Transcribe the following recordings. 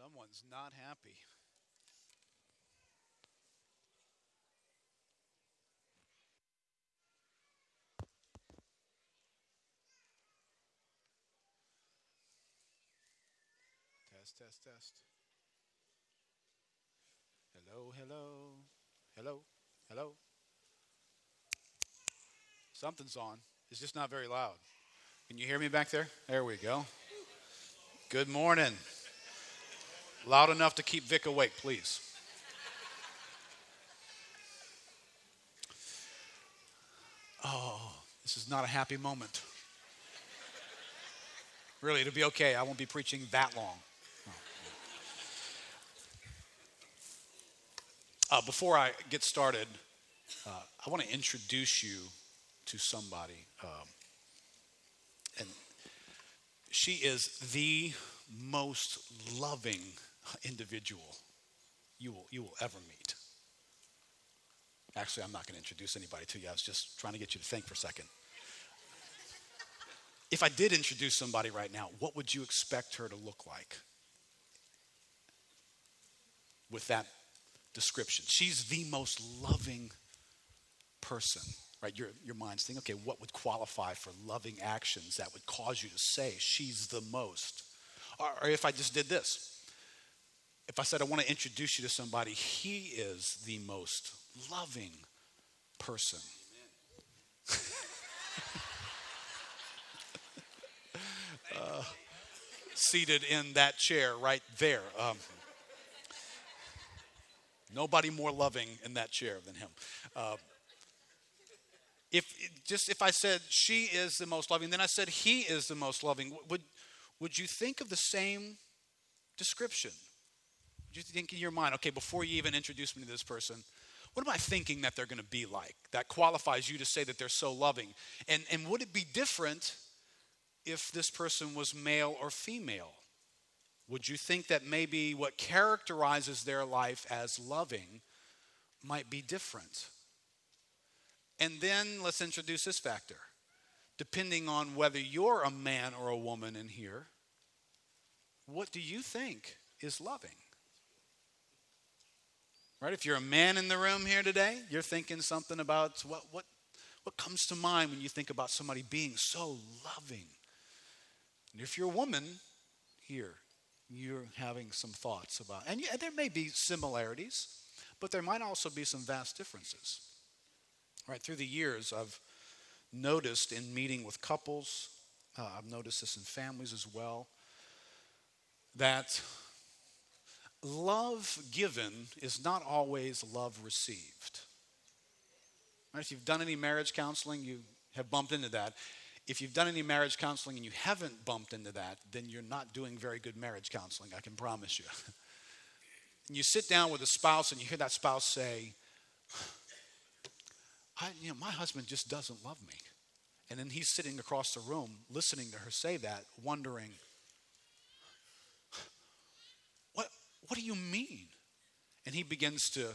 Someone's not happy. Test, test. Hello, hello, hello, hello. Something's on. It's just not very loud. Can you hear me back there? There we go. Good morning. Loud enough to keep Vic awake, please. Oh, this is not a happy moment. Really, it'll be okay. I won't be preaching that long. Before I get started, I want to introduce you to somebody. And she is the most loving individual you will ever meet. Actually, I'm not going to introduce anybody to you. I was just trying to get you to think for a second. If I did introduce somebody right now, what would you expect her to look like? With that description. She's the most loving person, right? Your mind's thinking, okay, what would qualify for loving actions that would cause you to say she's the most? Or if I just did this, if I said I want to introduce you to somebody, he is the most loving person. Seated in that chair right there. Nobody more loving in that chair than him. If I said she is the most loving, then I said he is the most loving, would you think of the same description? Would you think in your mind, okay, before you even introduce me to this person, what am I thinking that they're going to be like? That qualifies you to say that they're so loving. And would it be different if this person was male or female? Would you think that maybe what characterizes their life as loving might be different? And then let's introduce this factor. Depending on whether you're a man or a woman in here, what do you think is loving? Right? If you're a man in the room here today, you're thinking something about what comes to mind when you think about somebody being so loving. And if you're a woman here, you're having some thoughts about, and there may be similarities, but there might also be some vast differences. Right, through the years, I've noticed in meeting with couples, I've noticed this in families as well, that love given is not always love received. Right, if you've done any marriage counseling, you have bumped into that. If you've done any marriage counseling and you haven't bumped into that, then you're not doing very good marriage counseling, I can promise you. And you sit down with a spouse and you hear that spouse say, my husband just doesn't love me. And then he's sitting across the room listening to her say that, wondering, what do you mean? And he begins to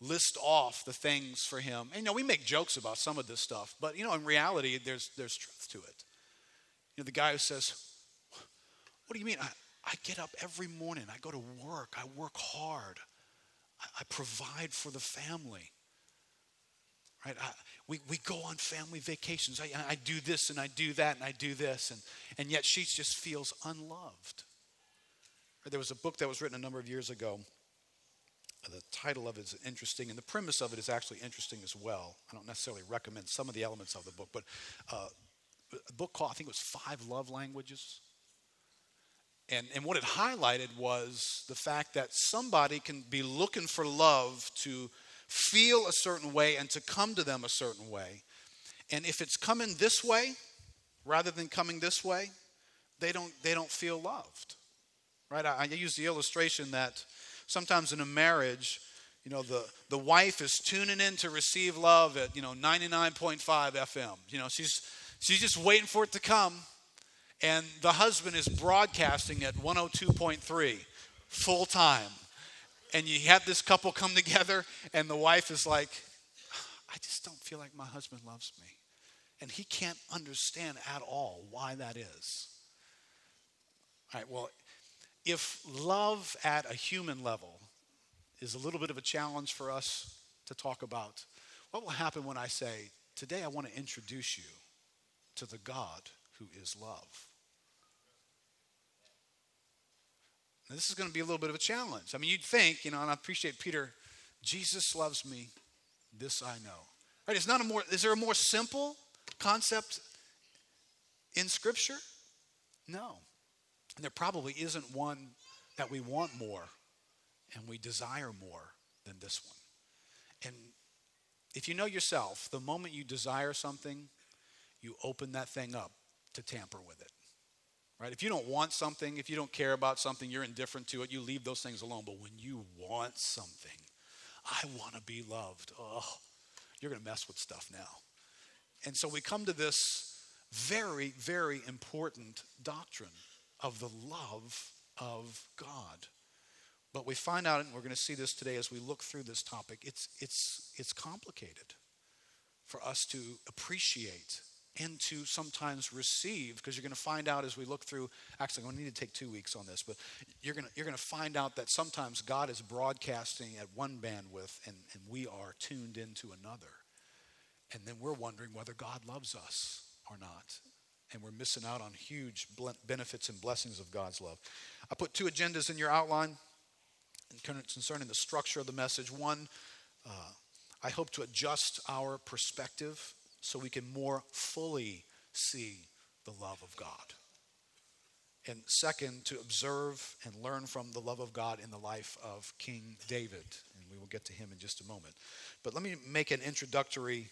list off the things for him. And, we make jokes about some of this stuff, but, in reality, there's truth to it. The guy who says, what do you mean? I get up every morning. I go to work. I work hard. I provide for the family. Right? We go on family vacations. I do this and I do that and I do this. And yet she just feels unloved. There was a book that was written a number of years ago. The title of it is interesting, and the premise of it is actually interesting as well. I don't necessarily recommend some of the elements of the book, but a book called, I think it was 5 Love Languages. And what it highlighted was the fact that somebody can be looking for love to feel a certain way and to come to them a certain way. And if it's coming this way rather than coming this way, they don't feel loved. Right? I use the illustration that sometimes in a marriage, the wife is tuning in to receive love at, 99.5 FM. She's just waiting for it to come. And the husband is broadcasting at 102.3 full time. And you have this couple come together and the wife is like, I just don't feel like my husband loves me. And he can't understand at all why that is. All right, well, If love at a human level is a little bit of a challenge for us to talk about, what will happen when I say, today I want to introduce you to the God who is love? Now, this is going to be a little bit of a challenge. I mean, you'd think, and I appreciate Peter, Jesus loves me, this I know. Right? Is there a more simple concept in Scripture? No. And there probably isn't one that we want more and we desire more than this one. And if you know yourself, the moment you desire something, you open that thing up to tamper with it, right? If you don't want something, if you don't care about something, you're indifferent to it, you leave those things alone. But when you want something, I want to be loved. Oh, you're going to mess with stuff now. And so we come to this very, very important doctrine of the love of God. But we find out, and we're going to see this today as we look through this topic, it's complicated for us to appreciate and to sometimes receive, because you're going to find out as we look through, actually I'm going to need to take 2 weeks on this, but you're going to find out that sometimes God is broadcasting at one bandwidth and we are tuned into another. And then we're wondering whether God loves us or not. And we're missing out on huge benefits and blessings of God's love. I put 2 agendas in your outline concerning the structure of the message. One, I hope to adjust our perspective so we can more fully see the love of God. And second, to observe and learn from the love of God in the life of King David. And we will get to him in just a moment. But let me make an introductory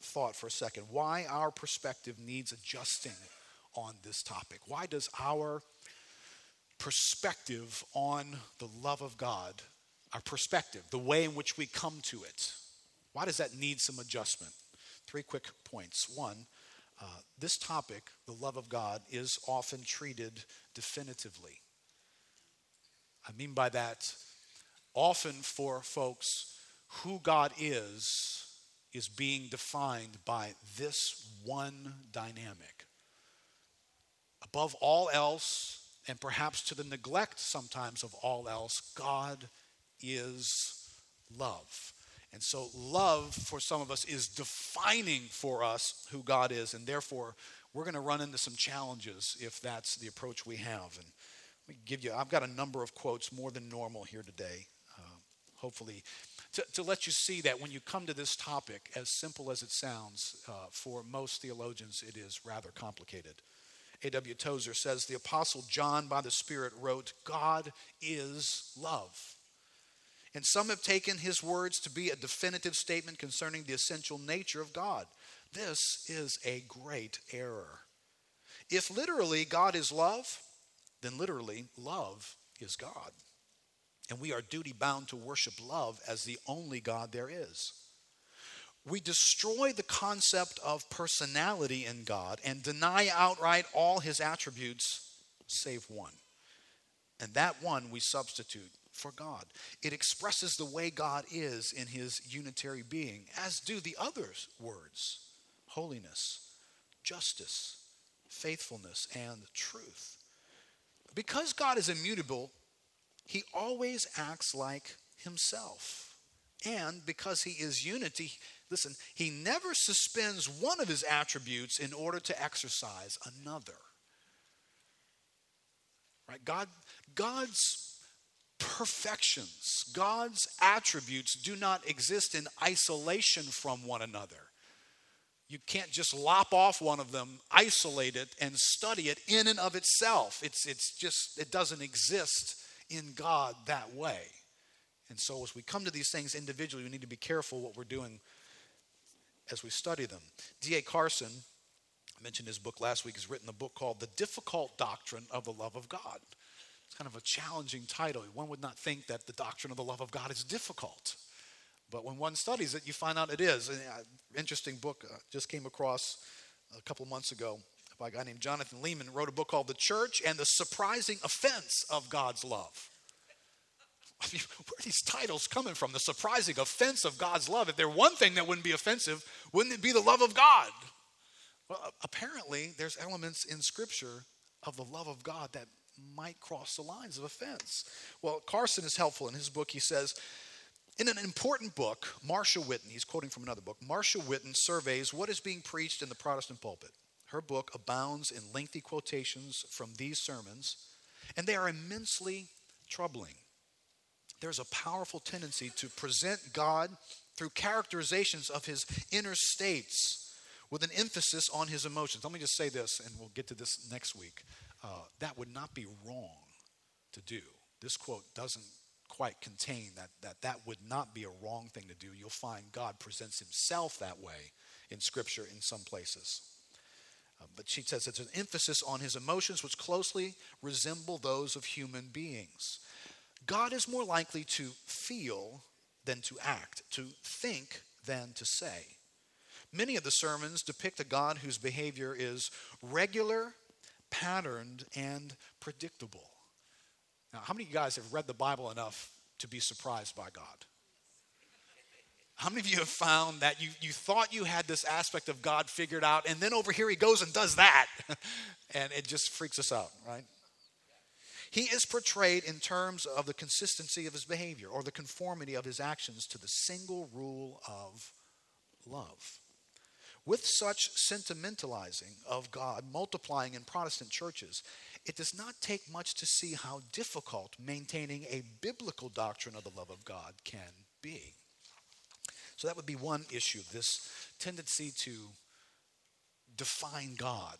thought for a second. Why our perspective needs adjusting on this topic. Why does our perspective on the love of God, our perspective, the way in which we come to it, why does that need some adjustment? 3 quick points. One, this topic, the love of God, is often treated definitively. I mean by that, often for folks, who God is being defined by this one dynamic. Above all else, and perhaps to the neglect sometimes of all else, God is love. And so love for some of us is defining for us who God is, and therefore we're going to run into some challenges if that's the approach we have. And let me give you, I've got a number of quotes, more than normal here today, hopefully, to let you see that when you come to this topic, as simple as it sounds, for most theologians it is rather complicated. A.W. Tozer says, the Apostle John by the Spirit wrote, God is love. And some have taken his words to be a definitive statement concerning the essential nature of God. This is a great error. If literally God is love, then literally love is God. And we are duty-bound to worship love as the only God there is. We destroy the concept of personality in God and deny outright all his attributes save one. And that one we substitute for God. It expresses the way God is in his unitary being, as do the other words, holiness, justice, faithfulness, and truth. Because God is immutable, he always acts like himself. And because he is unity, listen, he never suspends one of his attributes in order to exercise another. Right? God's perfections, God's attributes do not exist in isolation from one another. You can't just lop off one of them, isolate it, and study it in and of itself. It doesn't exist in God that way. And so as we come to these things individually, we need to be careful what we're doing as we study them. D.A. Carson, I mentioned his book last week, has written a book called The Difficult Doctrine of the Love of God. It's kind of a challenging title. One would not think that the doctrine of the love of God is difficult. But when one studies it, you find out it is. An interesting book I just came across a couple months ago by a guy named Jonathan Lehman, wrote a book called The Church and the Surprising Offense of God's Love. I mean, where are these titles coming from? The surprising offense of God's love. If there were one thing that wouldn't be offensive, wouldn't it be the love of God? Well, apparently, there's elements in Scripture of the love of God that might cross the lines of offense. Well, Carson is helpful in his book. He says, in an important book, Marsha Witten, he's quoting from another book, Marsha Witten surveys what is being preached in the Protestant pulpit. Her book abounds in lengthy quotations from these sermons, and they are immensely troubling. There's a powerful tendency to present God through characterizations of his inner states with an emphasis on his emotions. Let me just say this, and we'll get to this next week. That would not be wrong to do. This quote doesn't quite contain that would not be a wrong thing to do. You'll find God presents himself that way in Scripture in some places. But she says it's an emphasis on his emotions, which closely resemble those of human beings. God is more likely to feel than to act, to think than to say. Many of the sermons depict a God whose behavior is regular, patterned, and predictable. Now, how many of you guys have read the Bible enough to be surprised by God? How many of you have found that you thought you had this aspect of God figured out, and then over here he goes and does that, and it just freaks us out, right? He is portrayed in terms of the consistency of his behavior or the conformity of his actions to the single rule of love. With such sentimentalizing of God multiplying in Protestant churches, it does not take much to see how difficult maintaining a biblical doctrine of the love of God can be. So that would be one issue, this tendency to define God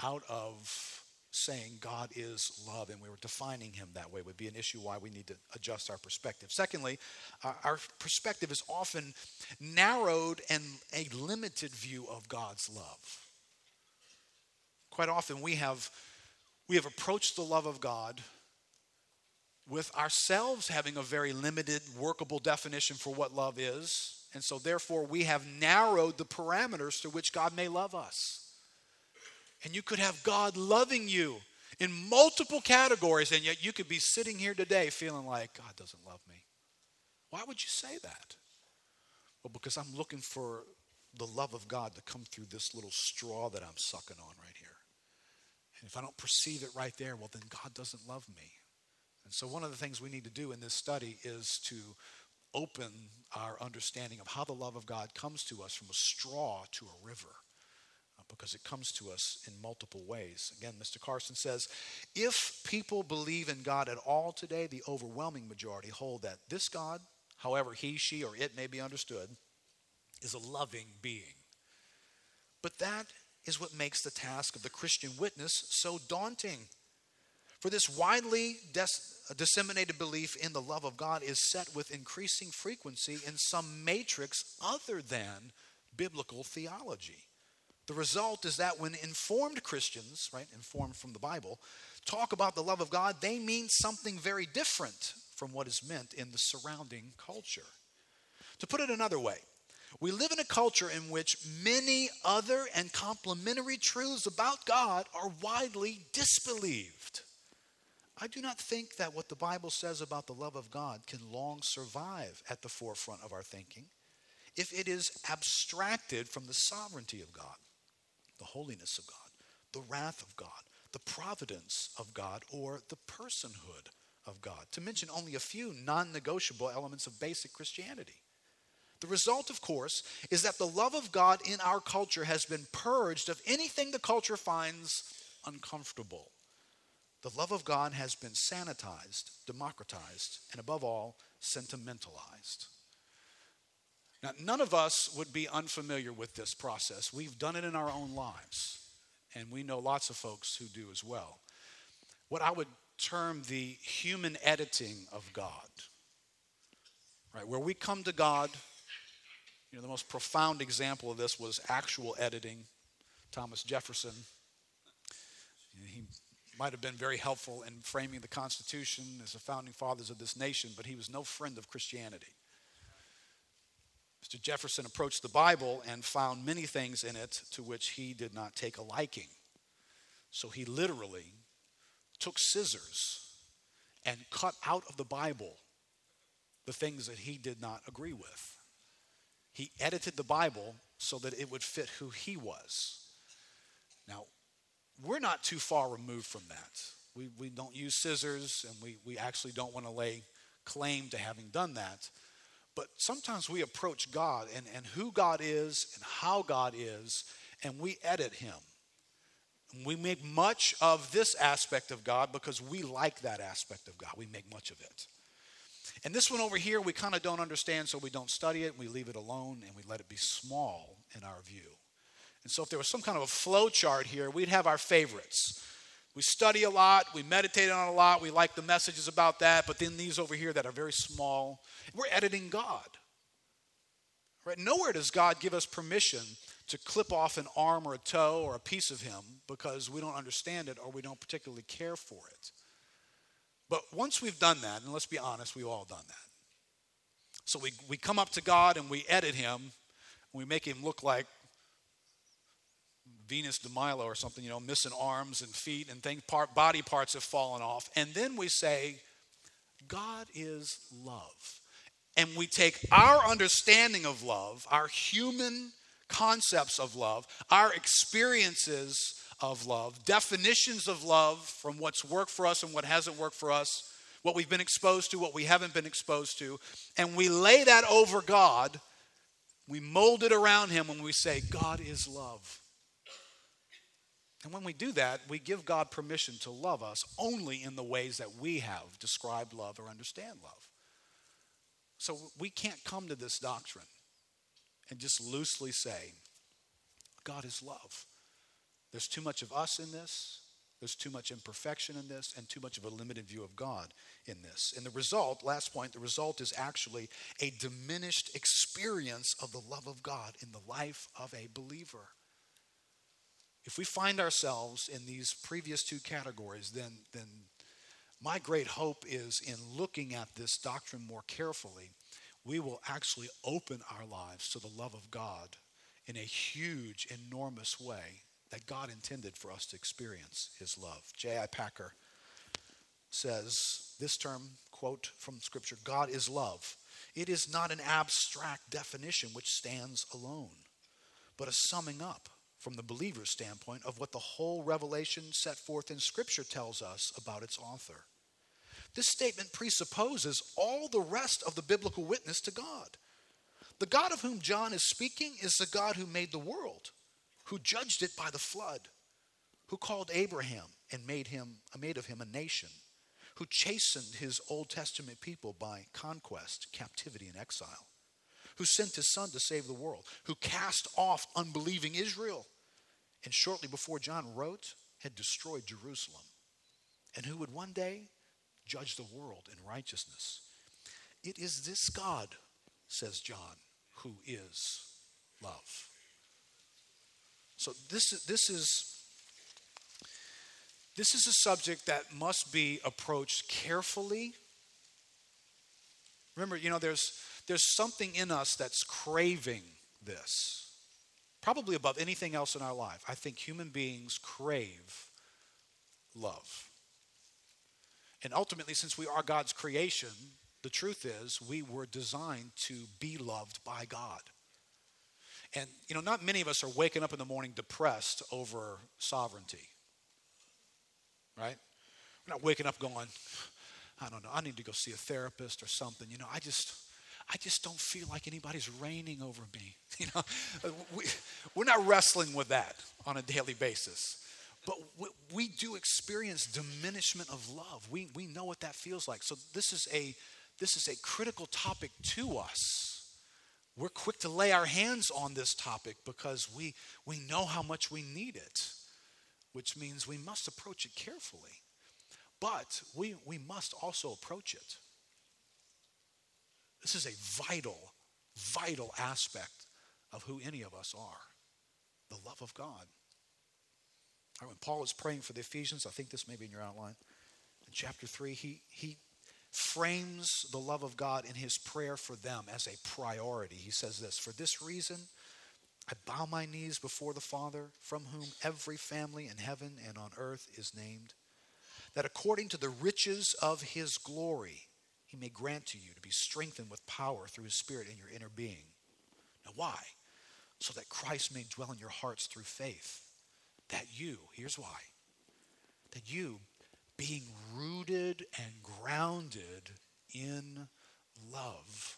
out of saying God is love, and we were defining him that way, would be an issue why we need to adjust our perspective. Secondly, our perspective is often narrowed and a limited view of God's love. Quite often we have approached the love of God with ourselves having a very limited, workable definition for what love is, and so therefore we have narrowed the parameters through which God may love us. And you could have God loving you in multiple categories, and yet you could be sitting here today feeling like, God doesn't love me. Why would you say that? Well, because I'm looking for the love of God to come through this little straw that I'm sucking on right here. And if I don't perceive it right there, well, then God doesn't love me. And so one of the things we need to do in this study is to open our understanding of how the love of God comes to us from a straw to a river, because it comes to us in multiple ways. Again, Mr. Carson says, if people believe in God at all today, the overwhelming majority hold that this God, however he, she, or it may be understood, is a loving being. But that is what makes the task of the Christian witness so daunting. For this widely disseminated belief in the love of God is set with increasing frequency in some matrix other than biblical theology. The result is that when informed Christians, right, informed from the Bible, talk about the love of God, they mean something very different from what is meant in the surrounding culture. To put it another way, we live in a culture in which many other and complementary truths about God are widely disbelieved. I do not think that what the Bible says about the love of God can long survive at the forefront of our thinking if it is abstracted from the sovereignty of God, the holiness of God, the wrath of God, the providence of God, or the personhood of God, to mention only a few non-negotiable elements of basic Christianity. The result, of course, is that the love of God in our culture has been purged of anything the culture finds uncomfortable. The love of God has been sanitized, democratized, and above all, sentimentalized. Now, none of us would be unfamiliar with this process. We've done it in our own lives, and we know lots of folks who do as well. What I would term the human editing of God, right? Where we come to God, you know, the most profound example of this was actual editing. Thomas Jefferson, he might have been very helpful in framing the Constitution as the founding fathers of this nation, but he was no friend of Christianity. Mr. Jefferson approached the Bible and found many things in it to which he did not take a liking. So he literally took scissors and cut out of the Bible the things that he did not agree with. He edited the Bible so that it would fit who he was. Now, we're not too far removed from that. We don't use scissors, and we actually don't want to lay claim to having done that. But sometimes we approach God and who God is and how God is, and we edit him. And we make much of this aspect of God because we like that aspect of God. We make much of it. And this one over here, we kind of don't understand, so we don't study it. We leave it alone, and we let it be small in our view. And so if there was some kind of a flow chart here, we'd have our favorites. We study a lot. We meditate on a lot. We like the messages about that. But then these over here that are very small, we're editing God. Right? Nowhere does God give us permission to clip off an arm or a toe or a piece of him because we don't understand it or we don't particularly care for it. But once we've done that, and let's be honest, we've all done that. So we come up to God and we edit him. And we make him look like Venus de Milo or something, you know, missing arms and feet and things, body parts have fallen off. And then we say, God is love. And we take our understanding of love, our human concepts of love, our experiences of love, definitions of love from what's worked for us and what hasn't worked for us, what we've been exposed to, what we haven't been exposed to, and we lay that over God. We mold it around him when we say, God is love. And when we do that, we give God permission to love us only in the ways that we have described love or understand love. So we can't come to this doctrine and just loosely say, God is love. There's too much of us in this. There's too much imperfection in this and too much of a limited view of God in this. And the result, last point, the result is actually a diminished experience of the love of God in the life of a believer. If we find ourselves in these previous two categories, then my great hope is in looking at this doctrine more carefully, we will actually open our lives to the love of God in a huge, enormous way that God intended for us to experience his love. J.I. Packer says this term, quote from Scripture, God is love. It is not an abstract definition which stands alone, but a summing up from the believer's standpoint of what the whole revelation set forth in Scripture tells us about its author. This statement presupposes all the rest of the biblical witness to God. The God of whom John is speaking is the God who made the world, who judged it by the flood, who called Abraham and made of him a nation, who chastened his Old Testament people by conquest, captivity, and exile, who sent his son to save the world, who cast off unbelieving Israel, and shortly before John wrote, had destroyed Jerusalem, and who would one day judge the world in righteousness. It is this God, says John, who is love. So this is a subject that must be approached carefully. Remember, you know, there's something in us that's craving this, probably above anything else in our life. I think human beings crave love. And ultimately, since we are God's creation, the truth is we were designed to be loved by God. And, you know, not many of us are waking up in the morning depressed over sovereignty, right? We're not waking up going, I don't know, I need to go see a therapist or something. You know, I just don't feel like anybody's reigning over me. You know, we're not wrestling with that on a daily basis. But we do experience diminishment of love. We know what that feels like. So this is a critical topic to us. We're quick to lay our hands on this topic because we know how much we need it, which means we must approach it carefully. But we must also approach it. This is a vital, vital aspect of who any of us are, the love of God. Right, when Paul is praying for the Ephesians, I think this may be in your outline, in chapter 3, he frames the love of God in his prayer for them as a priority. He says this, for this reason, I bow my knees before the Father, from whom every family in heaven and on earth is named, that according to the riches of his glory, he may grant to you to be strengthened with power through his Spirit in your inner being. Now why? So that Christ may dwell in your hearts through faith. That you, here's why, that you being rooted and grounded in love.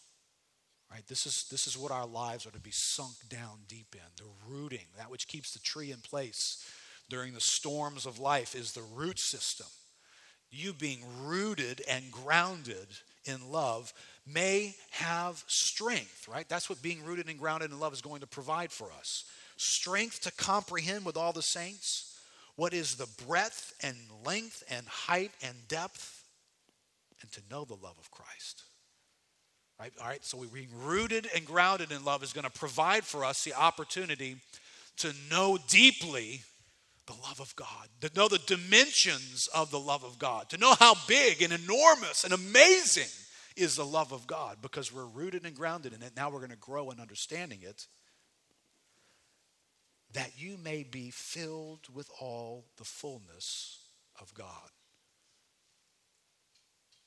Right? This is what our lives are to be sunk down deep in, the rooting, that which keeps the tree in place during the storms of life is the root system. You being rooted and grounded in love may have strength, right? That's what being rooted and grounded in love is going to provide for us. Strength to comprehend with all the saints what is the breadth and length and height and depth, and to know the love of Christ. Right? All right, so we're being rooted and grounded in love is going to provide for us the opportunity to know deeply the love of God, to know the dimensions of the love of God, to know how big and enormous and amazing is the love of God, because we're rooted and grounded in it. Now we're going to grow in understanding it, that you may be filled with all the fullness of God.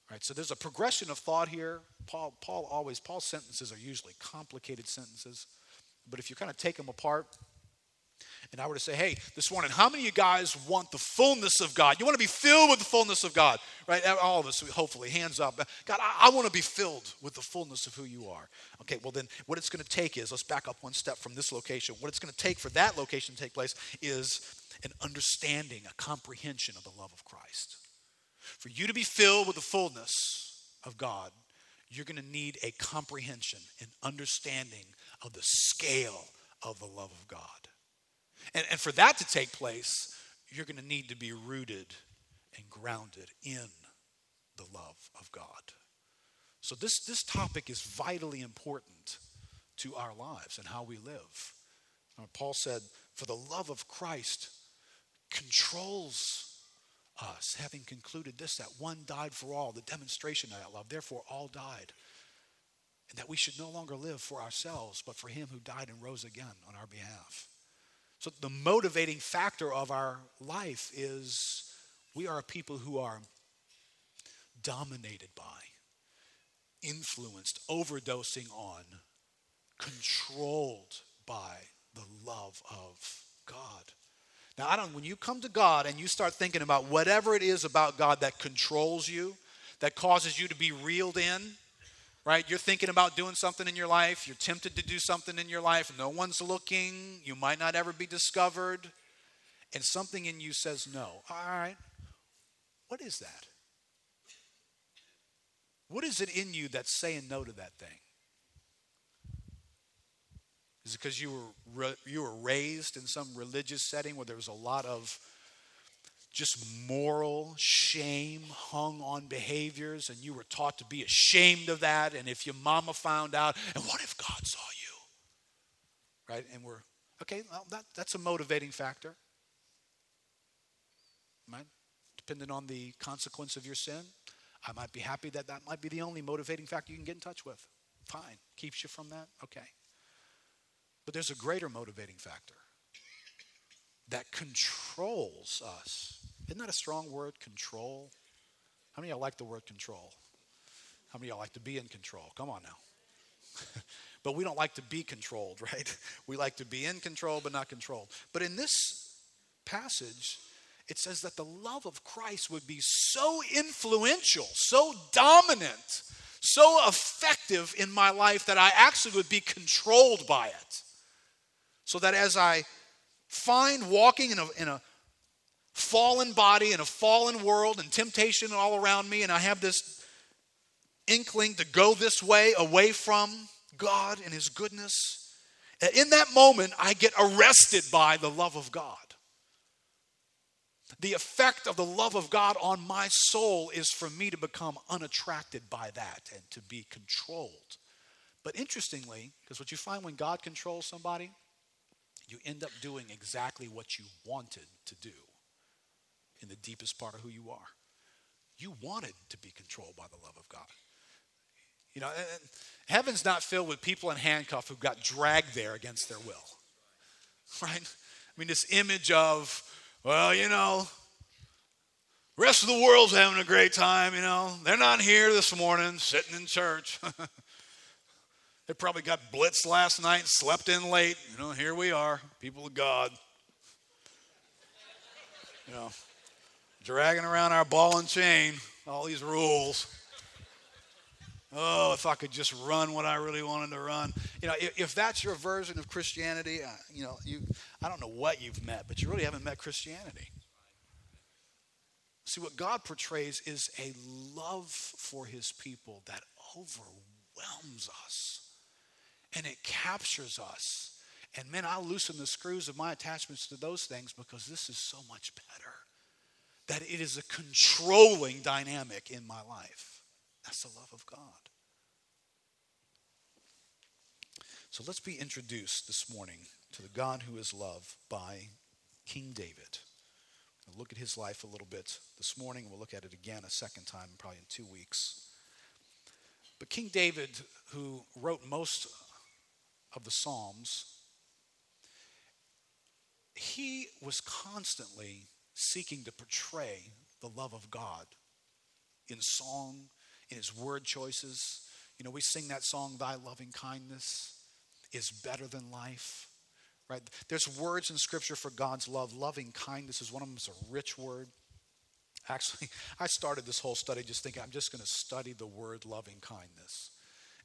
Right, so there's a progression of thought here. Paul's sentences are usually complicated sentences, but if you kind of take them apart, and I were to say, hey, this morning, how many of you guys want the fullness of God? You want to be filled with the fullness of God, right? All of us, hopefully, hands up. God, I want to be filled with the fullness of who you are. Okay, well then, what it's going to take is, let's back up one step from this location. What it's going to take for that location to take place is an understanding, a comprehension of the love of Christ. For you to be filled with the fullness of God, you're going to need a comprehension, an understanding of the scale of the love of God. And for that to take place, you're going to need to be rooted and grounded in the love of God. So this topic is vitally important to our lives and how we live. Paul said, for the love of Christ controls us, having concluded this, that one died for all, the demonstration of that love, therefore all died, and that we should no longer live for ourselves, but for him who died and rose again on our behalf. So the motivating factor of our life is we are a people who are dominated by, influenced, overdosing on, controlled by the love of God. Now, when you come to God and you start thinking about whatever it is about God that controls you, that causes you to be reeled in, right? You're thinking about doing something in your life. You're tempted to do something in your life. No one's looking. You might not ever be discovered. And something in you says no. All right. What is that? What is it in you that's saying no to that thing? Is it because you were raised in some religious setting where there was a lot of just moral shame hung on behaviors, and you were taught to be ashamed of that, and if your mama found out, and what if God saw you? Right? And we're, okay, well, that's a motivating factor. Right? Depending on the consequence of your sin, I might be happy that might be the only motivating factor you can get in touch with. Fine. Keeps you from that? Okay. But there's a greater motivating factor that controls us. Isn't that a strong word, control? How many of y'all like the word control? How many of y'all like to be in control? Come on now. But we don't like to be controlled, right? We like to be in control but not controlled. But in this passage, it says that the love of Christ would be so influential, so dominant, so effective in my life that I actually would be controlled by it. So that as I find walking in a fallen body, in a fallen world, and temptation all around me, and I have this inkling to go this way, away from God and his goodness, in that moment, I get arrested by the love of God. The effect of the love of God on my soul is for me to become unattracted by that and to be controlled. But interestingly, because what you find when God controls somebody, you end up doing exactly what you wanted to do in the deepest part of who you are. You wanted to be controlled by the love of God. You know, heaven's not filled with people in handcuffs who got dragged there against their will, right? I mean, this image of, well, you know, rest of the world's having a great time, you know. They're not here this morning sitting in church. They probably got blitzed last night and slept in late. You know, here we are, people of God. You know, dragging around our ball and chain, all these rules. Oh, if I could just run what I really wanted to run. You know, if that's your version of Christianity, you know, I don't know what you've met, but you really haven't met Christianity. See, what God portrays is a love for his people that overwhelms us. And it captures us. And man, I'll loosen the screws of my attachments to those things because this is so much better. That it is a controlling dynamic in my life. That's the love of God. So let's be introduced this morning to the God who is love by King David. We'll look at his life a little bit this morning. We'll look at it again a second time, probably in 2 weeks. But King David, who wrote most of the Psalms, he was constantly seeking to portray the love of God in song, in his word choices. You know, we sing that song, "Thy loving kindness is better than life," right? There's words in Scripture for God's love. Loving kindness is one of them. It's a rich word. Actually, I started this whole study just thinking, I'm just going to study the word loving kindness.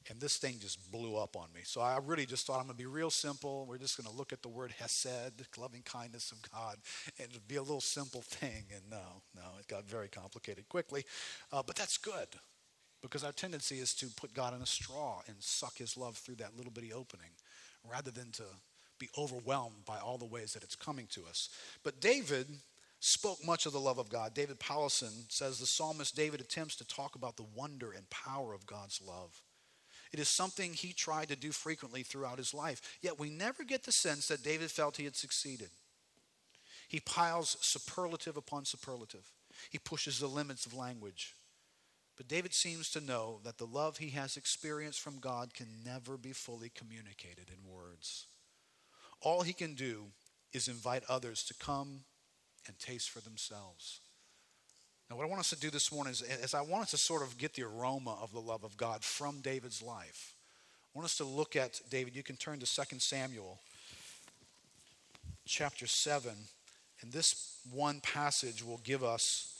And this thing just blew up on me. So I really just thought I'm going to be real simple. We're just going to look at the word hesed, loving kindness of God, and it'll be a little simple thing. And no, it got very complicated quickly. But that's good. Because our tendency is to put God in a straw and suck his love through that little bitty opening rather than to be overwhelmed by all the ways that it's coming to us. But David spoke much of the love of God. David Powlison says the psalmist David attempts to talk about the wonder and power of God's love. It is something he tried to do frequently throughout his life, yet we never get the sense that David felt he had succeeded. He piles superlative upon superlative. He pushes the limits of language. But David seems to know that the love he has experienced from God can never be fully communicated in words. All he can do is invite others to come and taste for themselves. Now, what I want us to do this morning is I want us to sort of get the aroma of the love of God from David's life. I want us to look at David. You can turn to 2 Samuel chapter 7. And this one passage will give us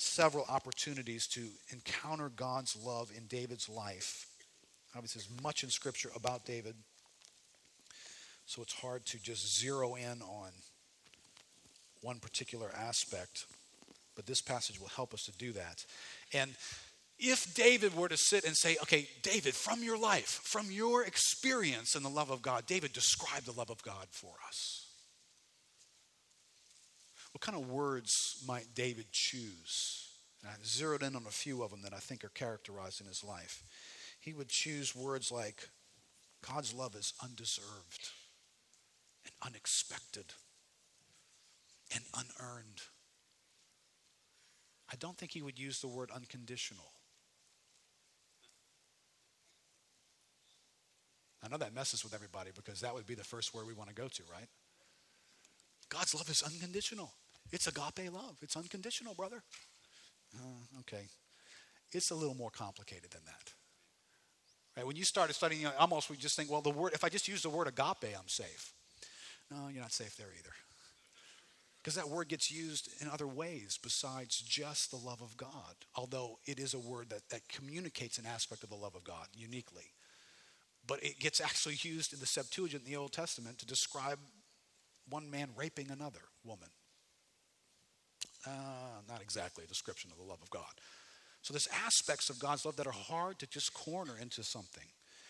several opportunities to encounter God's love in David's life. Obviously, there's much in Scripture about David, so it's hard to just zero in on one particular aspect, but this passage will help us to do that. And if David were to sit and say, okay, David, from your life, from your experience in the love of God, David, describe the love of God for us. What kind of words might David choose? And I zeroed in on a few of them that I think are characterized in his life. He would choose words like, God's love is undeserved and unexpected and unearned. I don't think he would use the word unconditional. I know that messes with everybody because that would be the first word we want to go to, right? God's love is unconditional. It's agape love. It's unconditional, brother. Okay. It's a little more complicated than that. Right? When you started studying, you know, almost we just think, well, the word, if I just use the word agape, I'm safe. No, you're not safe there either. Because that word gets used in other ways besides just the love of God. Although it is a word that communicates an aspect of the love of God uniquely. But it gets actually used in the Septuagint in the Old Testament to describe one man raping another woman. Not exactly a description of the love of God. So there's aspects of God's love that are hard to just corner into something.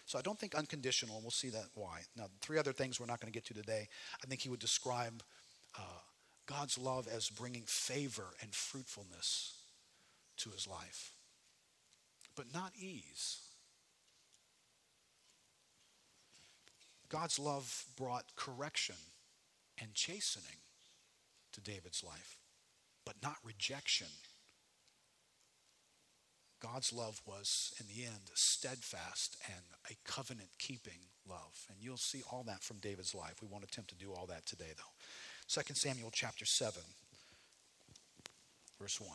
So I don't think unconditional, and we'll see that why. Now, 3 other things we're not going to get to today. I think he would describe God's love as bringing favor and fruitfulness to his life, but not ease. God's love brought correction and chastening to David's life, but not rejection. God's love was, in the end, steadfast and a covenant-keeping love. And you'll see all that from David's life. We won't attempt to do all that today, though. 2 Samuel chapter 7, verse 1.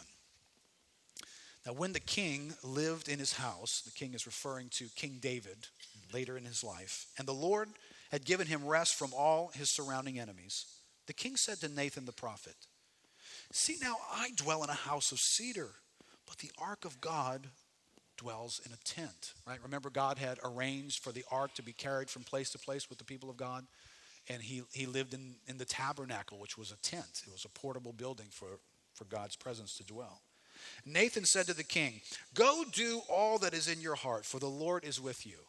Now, when the king lived in his house, the king is referring to King David later in his life, and the Lord had given him rest from all his surrounding enemies. The king said to Nathan the prophet, See, now I dwell in a house of cedar, but the ark of God dwells in a tent, right? Remember, God had arranged for the ark to be carried from place to place with the people of God. And he lived in the tabernacle, which was a tent. It was a portable building for God's presence to dwell. Nathan said to the king, "Go do all that is in your heart, for the Lord is with you."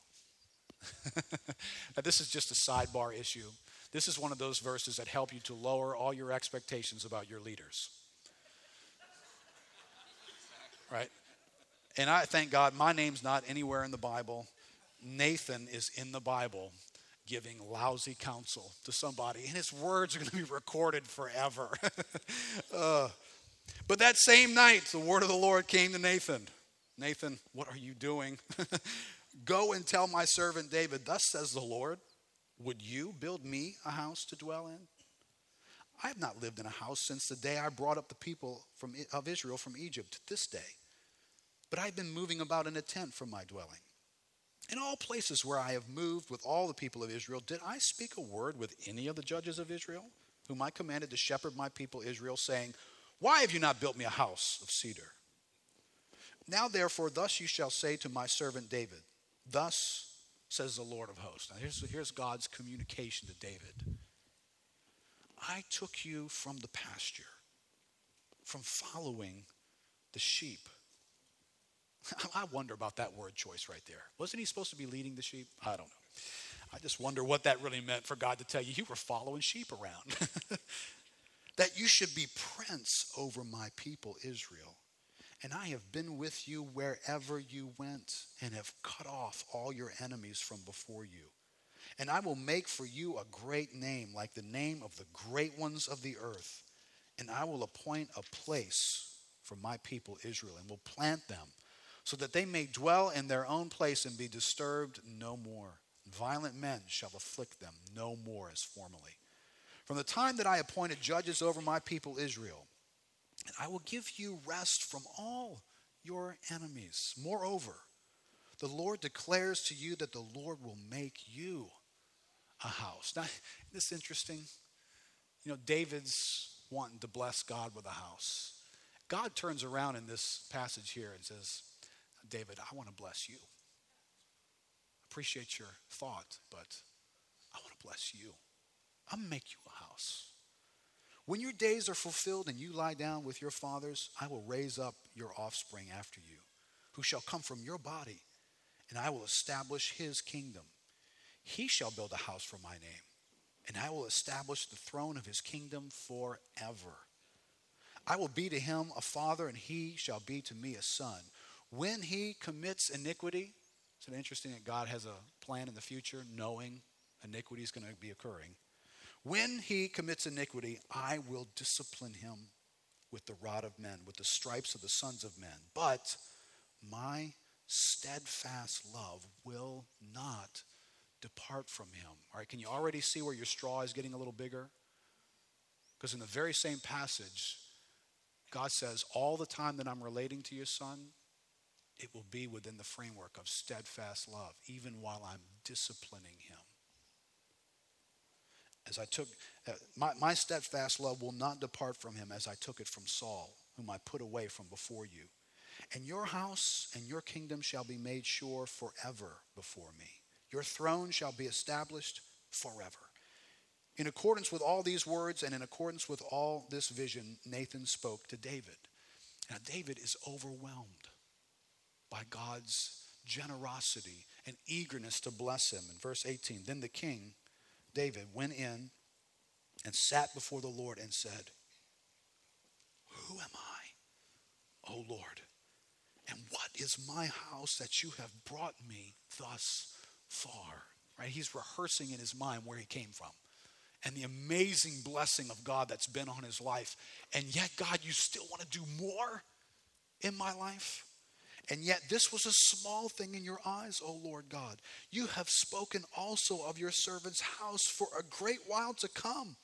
Now, this is just a sidebar issue. This is one of those verses that help you to lower all your expectations about your leaders. Right? And I thank God my name's not anywhere in the Bible. Nathan is in the Bible giving lousy counsel to somebody, and his words are going to be recorded forever. But that same night, the word of the Lord came to Nathan. "Nathan, what are you doing?" "Go and tell my servant David, thus says the Lord, would you build me a house to dwell in? I have not lived in a house since the day I brought up the people of Israel from Egypt to this day. But I've been moving about in a tent from my dwelling. In all places where I have moved with all the people of Israel, did I speak a word with any of the judges of Israel, whom I commanded to shepherd my people Israel, saying, why have you not built me a house of cedar? Now therefore, thus you shall say to my servant David, thus says the Lord of hosts." Now here's God's communication to David. "I took you from the pasture, from following the sheep." I wonder about that word choice right there. Wasn't he supposed to be leading the sheep? I don't know. I just wonder what that really meant for God to tell you were following sheep around. "That you should be prince over my people Israel. And I have been with you wherever you went and have cut off all your enemies from before you. And I will make for you a great name like the name of the great ones of the earth. And I will appoint a place for my people Israel and will plant them, so that they may dwell in their own place and be disturbed no more. Violent men shall afflict them no more as formerly. From the time that I appointed judges over my people Israel, and I will give you rest from all your enemies. Moreover, the Lord declares to you that the Lord will make you a house." Now, isn't this interesting? You know, David's wanting to bless God with a house. God turns around in this passage here and says, "David, I want to bless you. Appreciate your thought, but I want to bless you. I'll make you a house. When your days are fulfilled and you lie down with your fathers, I will raise up your offspring after you, who shall come from your body, and I will establish his kingdom. He shall build a house for my name, and I will establish the throne of his kingdom forever. I will be to him a father, and he shall be to me a son. When he commits iniquity," isn't it interesting that God has a plan in the future, knowing iniquity is going to be occurring? "When he commits iniquity, I will discipline him with the rod of men, with the stripes of the sons of men. But my steadfast love will not depart from him." All right, can you already see where your straw is getting a little bigger? Because in the very same passage, God says, all the time that I'm relating to your son, it will be within the framework of steadfast love, even while I'm disciplining him. "As I took my steadfast love will not depart from him, as I took it from Saul, whom I put away from before you. And your house and your kingdom shall be made sure forever before me. Your throne shall be established forever." In accordance with all these words and in accordance with all this vision, Nathan spoke to David. Now, David is overwhelmed by God's generosity and eagerness to bless him. In verse 18, "Then the king, David, went in and sat before the Lord and said, 'Who am I, O Lord? And what is my house that you have brought me thus far?'" Right? He's rehearsing in his mind where he came from and the amazing blessing of God that's been on his life. And yet, God, you still want to do more in my life? "And yet this was a small thing in your eyes, O Lord God. You have spoken also of your servant's house for a great while to come.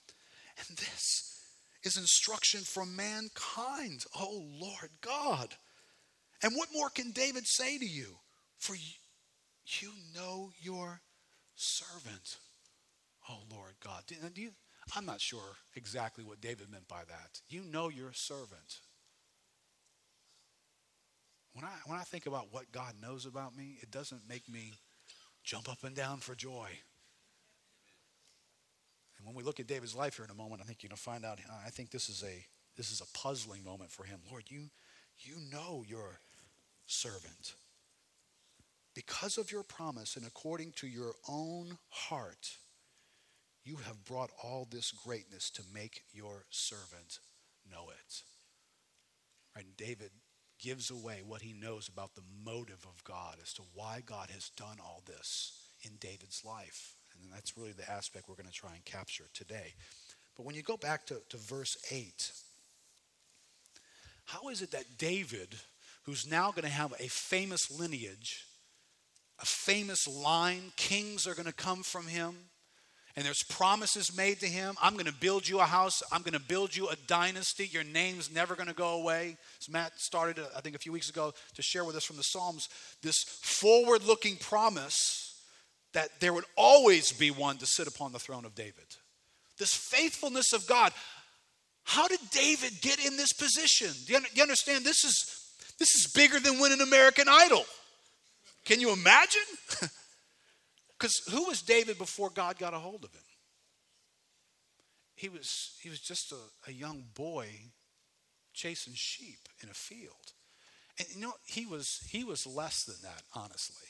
And this is instruction for mankind, O Lord God. And what more can David say to you? For you know your servant, O Lord God." Do you, I'm not sure exactly what David meant by that. You know your servant. When I think about what God knows about me, it doesn't make me jump up and down for joy. And when we look at David's life here in a moment, I think you're going to find out, I think this is a puzzling moment for him. Lord, you know your servant. Because of your promise and according to your own heart, you have brought all this greatness to make your servant know it. Right? David gives away what he knows about the motive of God as to why God has done all this in David's life. And that's really the aspect we're going to try and capture today. But when you go back to verse 8, how is it that David, who's now going to have a famous lineage, a famous line, kings are going to come from him, and there's promises made to him. I'm going to build you a house. I'm going to build you a dynasty. Your name's never going to go away. So Matt started, I think, a few weeks ago to share with us from the Psalms this forward-looking promise that there would always be one to sit upon the throne of David. This faithfulness of God. How did David get in this position? Do you understand? This is bigger than winning American Idol. Can you imagine? Because who was David before God got a hold of him? He was just a young boy chasing sheep in a field. And you know, he was less than that, honestly.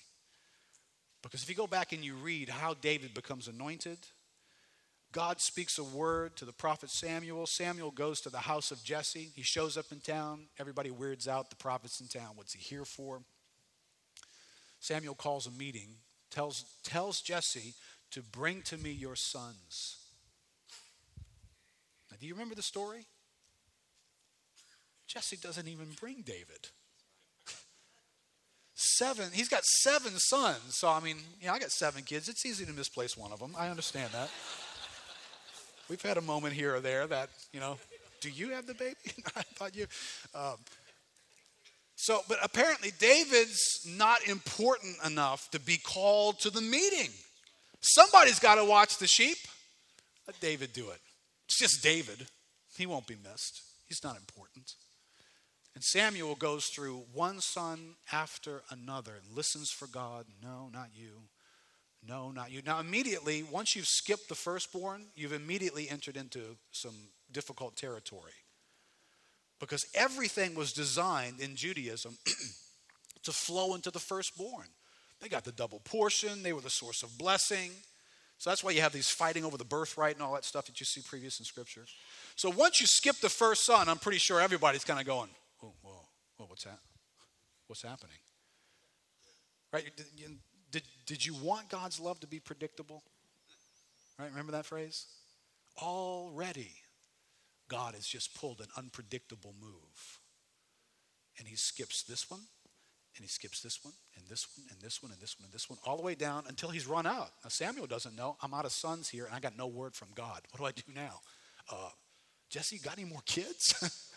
Because if you go back and you read how David becomes anointed, God speaks a word to the prophet Samuel. Samuel goes to the house of Jesse. He shows up in town. Everybody weirds out the prophet's in town. What's he here for? Samuel calls a meeting, tells Jesse to bring to me your sons. Now, do you remember the story? Jesse doesn't even bring David. 7, he's got 7 sons. So, I mean, I got 7 kids. It's easy to misplace one of them. I understand that. We've had a moment here or there that, do you have the baby? I thought you... but apparently David's not important enough to be called to the meeting. Somebody's got to watch the sheep. Let David do it. It's just David. He won't be missed. He's not important. And Samuel goes through one son after another and listens for God. No, not you. No, not you. Now, immediately, once you've skipped the firstborn, you've immediately entered into some difficult territory. Because everything was designed in Judaism to flow into the firstborn. They got the double portion. They were the source of blessing. So that's why you have these fighting over the birthright and all that stuff that you see previous in Scripture. So once you skip the first son, I'm pretty sure everybody's kind of going, whoa, what's that? What's happening? Right? Did you want God's love to be predictable? Right? Remember that phrase? Already. God has just pulled an unpredictable move. And he skips this one, and he skips this one, and this one, and this one, and this one, and this one, all the way down until he's run out. Now, Samuel doesn't know. I'm out of sons here, and I got no word from God. What do I do now? Jesse, got any more kids?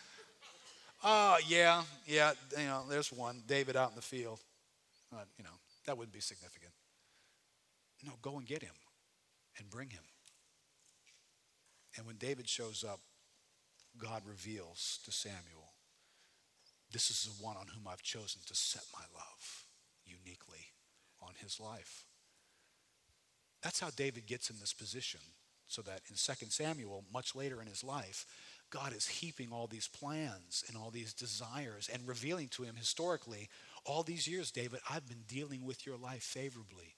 There's one. David out in the field. That wouldn't be significant. No, go and get him and bring him. And when David shows up, God reveals to Samuel, this is the one on whom I've chosen to set my love uniquely on his life. That's how David gets in this position, so that in 2 Samuel, much later in his life, God is heaping all these plans and all these desires and revealing to him historically, all these years, David, I've been dealing with your life favorably.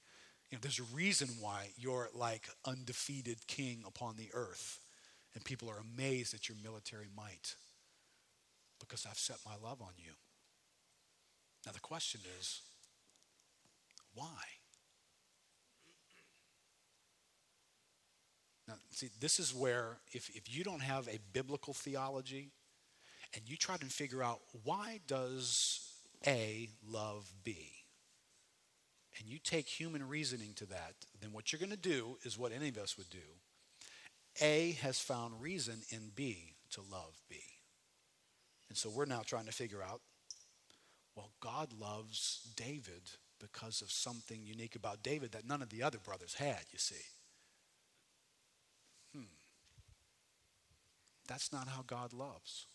There's a reason why you're like undefeated king upon the earth. And people are amazed at your military might, because I've set my love on you. Now the question is, why? Now, see, this is where if you don't have a biblical theology and you try to figure out why does A love B, and you take human reasoning to that, then what you're going to do is what any of us would do. A has found reason in B to love B. And so we're now trying to figure out, well, God loves David because of something unique about David that none of the other brothers had, you see. That's not how God loves.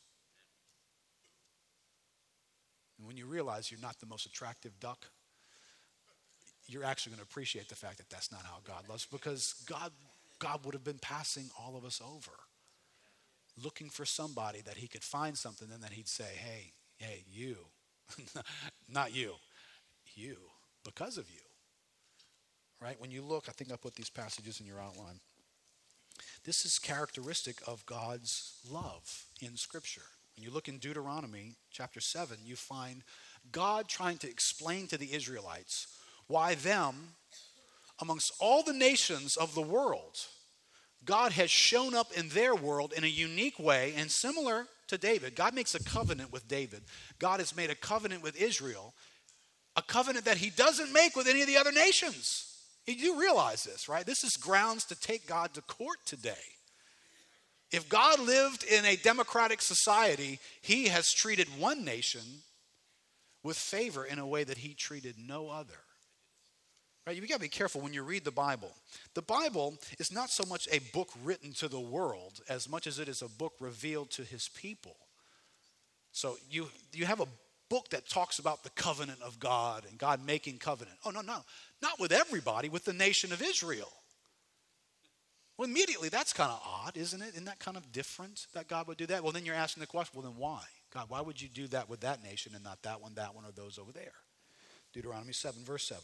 And when you realize you're not the most attractive duck, you're actually going to appreciate the fact that that's not how God loves, because God would have been passing all of us over, looking for somebody that he could find something, and then he'd say, hey, you, not you, you, because of you, right? When you look, I think I put these passages in your outline. This is characteristic of God's love in Scripture. When you look in Deuteronomy chapter 7, you find God trying to explain to the Israelites why them, amongst all the nations of the world, God has shown up in their world in a unique way, and similar to David. God makes a covenant with David. God has made a covenant with Israel, a covenant that he doesn't make with any of the other nations. You realize this, right? This is grounds to take God to court today. If God lived in a democratic society, he has treated one nation with favor in a way that he treated no other. Right? You've got to be careful when you read the Bible. The Bible is not so much a book written to the world as much as it is a book revealed to his people. So you have a book that talks about the covenant of God and God making covenant. Oh, no. Not with everybody, with the nation of Israel. Well, immediately that's kind of odd, isn't it? Isn't that kind of different that God would do that? Well, then you're asking the question, well, then why? God, why would you do that with that nation and not that one, or those over there? Deuteronomy 7, verse 7.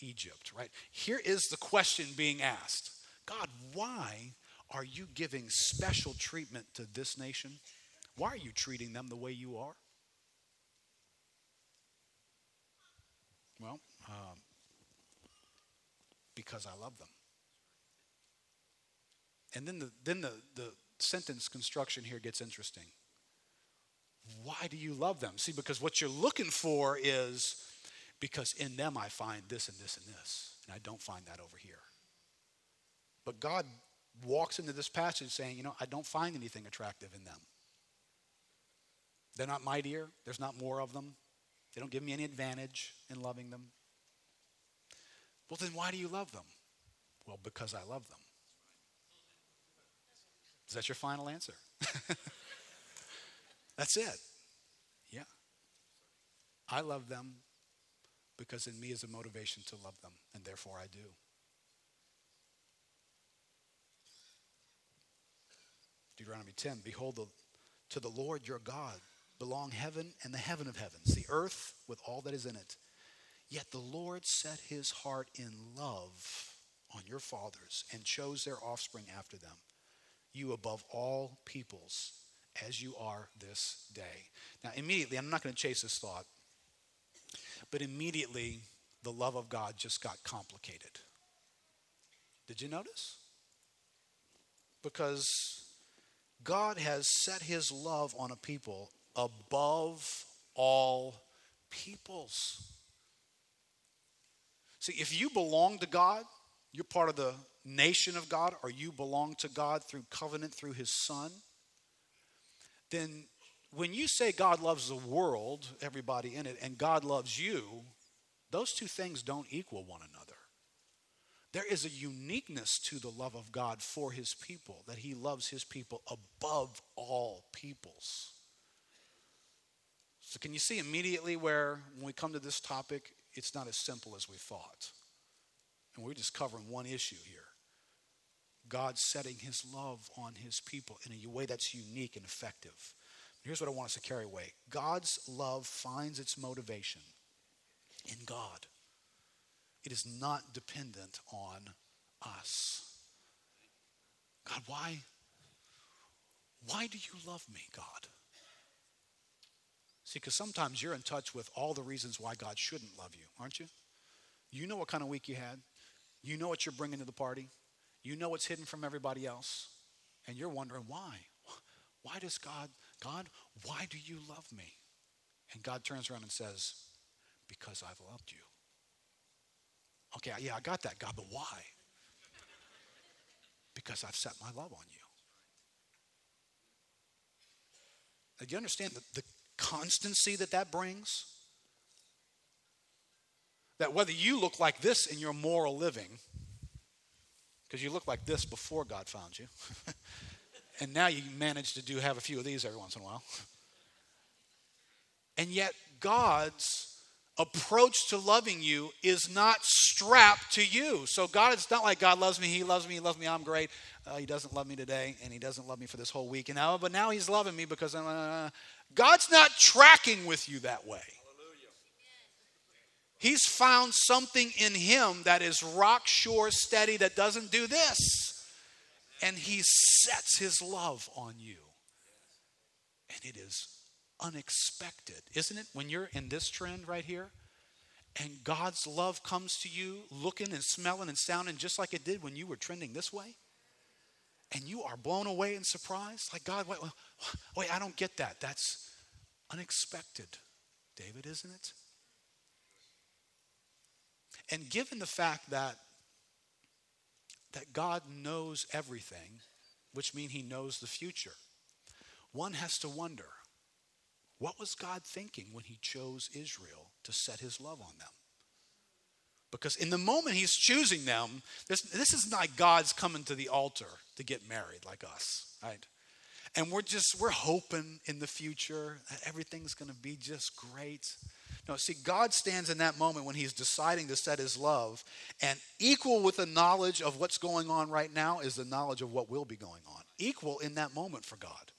Egypt. Right? Here is the question being asked. God, why are you giving special treatment to this nation? Why are you treating them the way you are? Well, because I love them. And then the sentence construction here gets interesting. Why do you love them? See, because what you're looking for is, because in them I find this and this and this, and I don't find that over here. But God walks into this passage saying, I don't find anything attractive in them. They're not mightier. There's not more of them. They don't give me any advantage in loving them. Well, then why do you love them? Well, because I love them. Is that your final answer? That's it. Yeah. I love them because in me is a motivation to love them, and therefore I do. Deuteronomy 10, behold, to the Lord your God belong heaven and the heaven of heavens, the earth with all that is in it. Yet the Lord set his heart in love on your fathers and chose their offspring after them, you above all peoples, as you are this day. Now, immediately, I'm not going to chase this thought, but immediately the love of God just got complicated. Did you notice? Because God has set his love on a people above all peoples. See, if you belong to God, you're part of the nation of God, or you belong to God through covenant, through his son, then when you say God loves the world, everybody in it, and God loves you, those two things don't equal one another. There is a uniqueness to the love of God for his people, that he loves his people above all peoples. So can you see immediately where, when we come to this topic, it's not as simple as we thought. And we're just covering one issue here. God setting his love on his people in a way that's unique and effective. Here's what I want us to carry away. God's love finds its motivation in God. It is not dependent on us. God, why do you love me, God? See, because sometimes you're in touch with all the reasons why God shouldn't love you, aren't you? You know what kind of week you had. You know what you're bringing to the party. You know what's hidden from everybody else. And you're wondering why. Why does God, why do you love me? And God turns around and says, because I've loved you. Okay, yeah, I got that, God, but why? Because I've set my love on you. Now, do you understand the constancy that brings? That whether you look like this in your moral living, because you look like this before God found you, and now you manage to have a few of these every once in a while, and yet God's approach to loving you is not strapped to you. So God, it's not like God loves me, he loves me, he loves me, I'm great. He doesn't love me today, and he doesn't love me for this whole week. And now, but now he's loving me because I'm... God's not tracking with you that way. Hallelujah. He's found something in him that is rock sure steady, that doesn't do this. And he sets his love on you. And it is unexpected, isn't it? When you're in this trend right here, and God's love comes to you looking and smelling and sounding just like it did when you were trending this way, and you are blown away and surprised, like, God, wait, I don't get that. That's unexpected, David, isn't it? And given the fact that God knows everything, which means he knows the future, one has to wonder, what was God thinking when he chose Israel to set his love on them? Because in the moment he's choosing them, this is not God's coming to the altar to get married like us, right? And we're hoping in the future that everything's going to be just great. No, see, God stands in that moment when he's deciding to set his love, and equal with the knowledge of what's going on right now is the knowledge of what will be going on. Equal in that moment for God.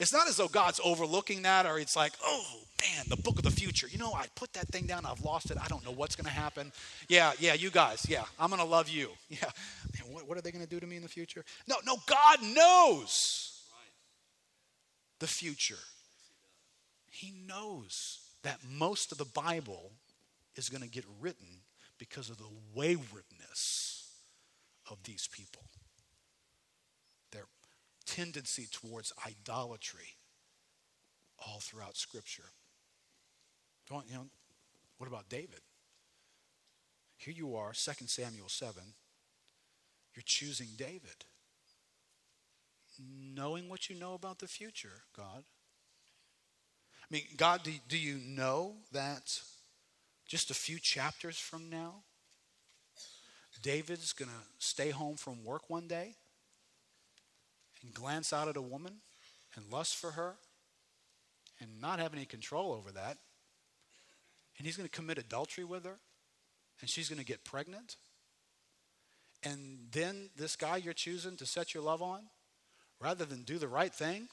It's not as though God's overlooking that, or it's like, oh, man, the book of the future. You know, I put that thing down. I've lost it. I don't know what's going to happen. Yeah, you guys. Yeah, I'm going to love you. Yeah. Man, what are they going to do to me in the future? No, God knows the future. He knows that most of the Bible is going to get written because of the waywardness of these people. Tendency towards idolatry all throughout Scripture. What about David? Here you are, 2 Samuel 7. You're choosing David. Knowing what you know about the future, God. I mean, God, do you know that just a few chapters from now, David's going to stay home from work one day and glance out at a woman and lust for her and not have any control over that, and he's going to commit adultery with her, and she's going to get pregnant, and then this guy you're choosing to set your love on, rather than do the right thing,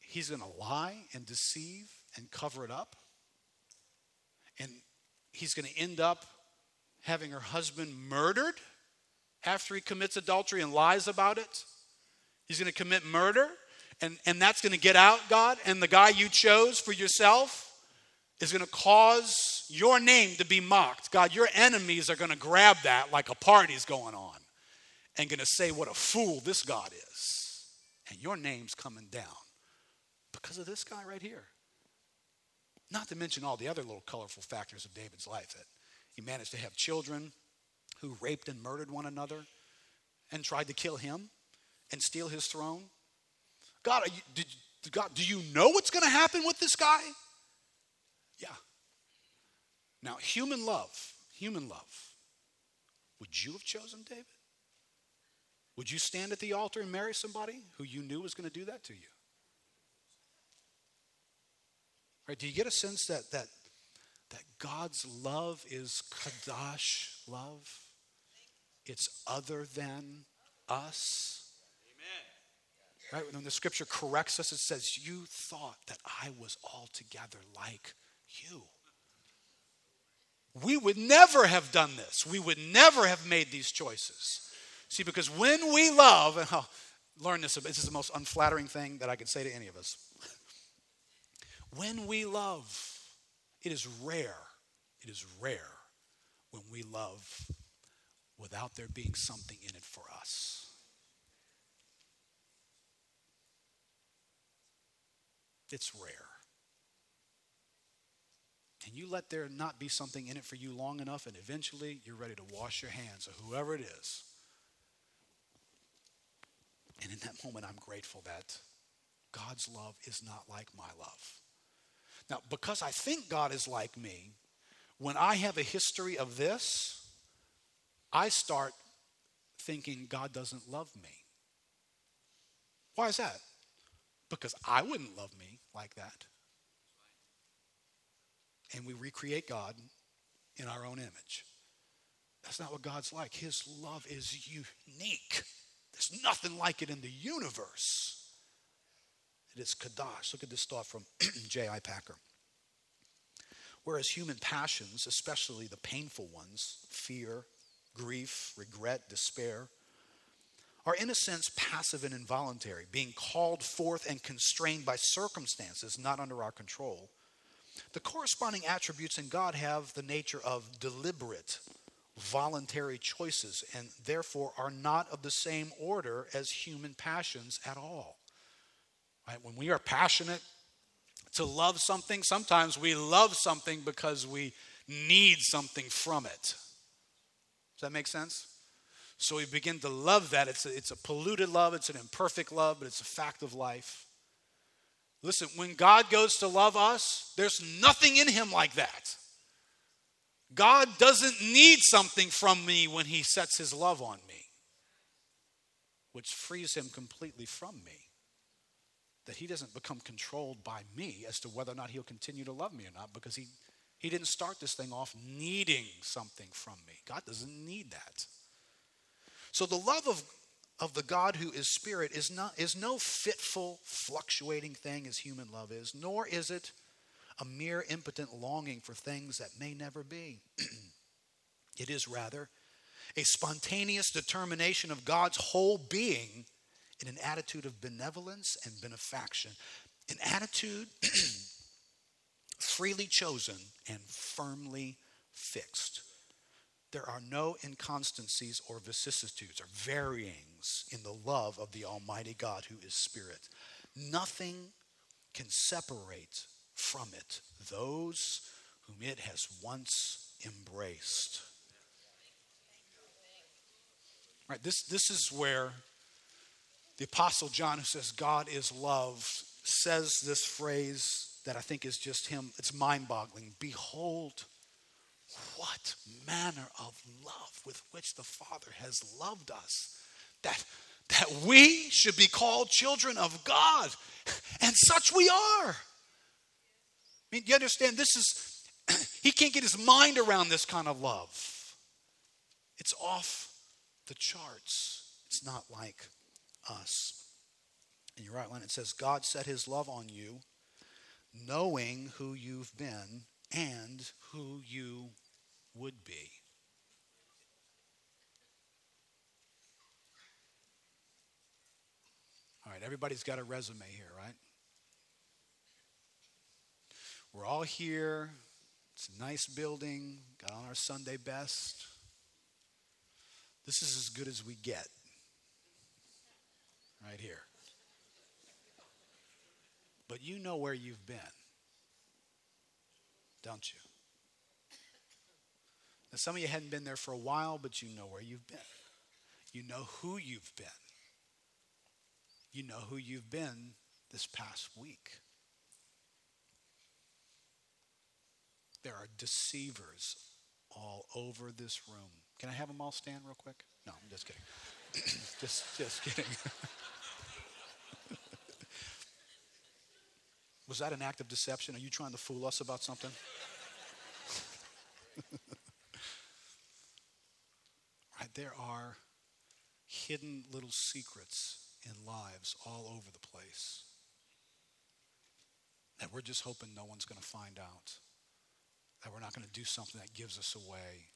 he's going to lie and deceive and cover it up, and he's going to end up having her husband murdered after he commits adultery and lies about it. He's going to commit murder, and that's going to get out, God. And the guy you chose for yourself is going to cause your name to be mocked. God, your enemies are going to grab that like a party's going on and going to say what a fool this God is. And your name's coming down because of this guy right here. Not to mention all the other little colorful factors of David's life, that he managed to have children who raped and murdered one another and tried to kill him and steal his throne. God, do you know what's going to happen with this guy? Yeah. Now, human love. Would you have chosen David? Would you stand at the altar and marry somebody who you knew was going to do that to you? Right? Do you get a sense that God's love is Kadash love? It's other than us. Right? When the scripture corrects us, it says, you thought that I was altogether like you. We would never have done this. We would never have made these choices. See, because when we love, and I'll learn this is the most unflattering thing that I can say to any of us. When we love, it is rare when we love without there being something in it for us. It's rare. And you let there not be something in it for you long enough, and eventually you're ready to wash your hands of whoever it is. And in that moment, I'm grateful that God's love is not like my love. Now, because I think God is like me, when I have a history of this, I start thinking God doesn't love me. Why is that? Because I wouldn't love me like that. And we recreate God in our own image. That's not what God's like. His love is unique. There's nothing like it in the universe. It is kadosh. Look at this thought from J.I. Packer. Whereas human passions, especially the painful ones, fear, grief, regret, despair, are in a sense passive and involuntary, being called forth and constrained by circumstances not under our control, the corresponding attributes in God have the nature of deliberate, voluntary choices, and therefore are not of the same order as human passions at all. Right? When we are passionate to love something, sometimes we love something because we need something from it. Does that make sense? So we begin to love that. It's a polluted love. It's an imperfect love, but it's a fact of life. Listen, when God goes to love us, there's nothing in him like that. God doesn't need something from me when he sets his love on me, which frees him completely from me, that he doesn't become controlled by me as to whether or not he'll continue to love me or not, because he didn't start this thing off needing something from me. God doesn't need that. So the love of the God who is spirit is no fitful, fluctuating thing as human love is, nor is it a mere impotent longing for things that may never be. It is rather a spontaneous determination of God's whole being in an attitude of benevolence and benefaction, an attitude freely chosen and firmly fixed. There are no inconstancies or vicissitudes or varyings in the love of the Almighty God who is Spirit. Nothing can separate from it those whom it has once embraced. Right, this is where the Apostle John, who says God is love, says this phrase that I think is just him. It's mind-boggling. Behold, what manner of love with which the Father has loved us, that we should be called children of God, and such we are. I mean, you understand, this is, he can't get his mind around this kind of love. It's off the charts. It's not like us. In your outline, it says, God set his love on you, knowing who you've been and who you would be. All right, everybody's got a resume here, right? We're all here. It's a nice building. Got on our Sunday best. This is as good as we get. Right here. But you know where you've been, don't you? Now, some of you hadn't been there for a while, but you know where you've been. You know who you've been. You know who you've been this past week. There are deceivers all over this room. Can I have them all stand real quick? No, I'm just kidding. just kidding. Was that an act of deception? Are you trying to fool us about something? Right, there are hidden little secrets in lives all over the place that we're just hoping no one's going to find out, that we're not going to do something that gives us away,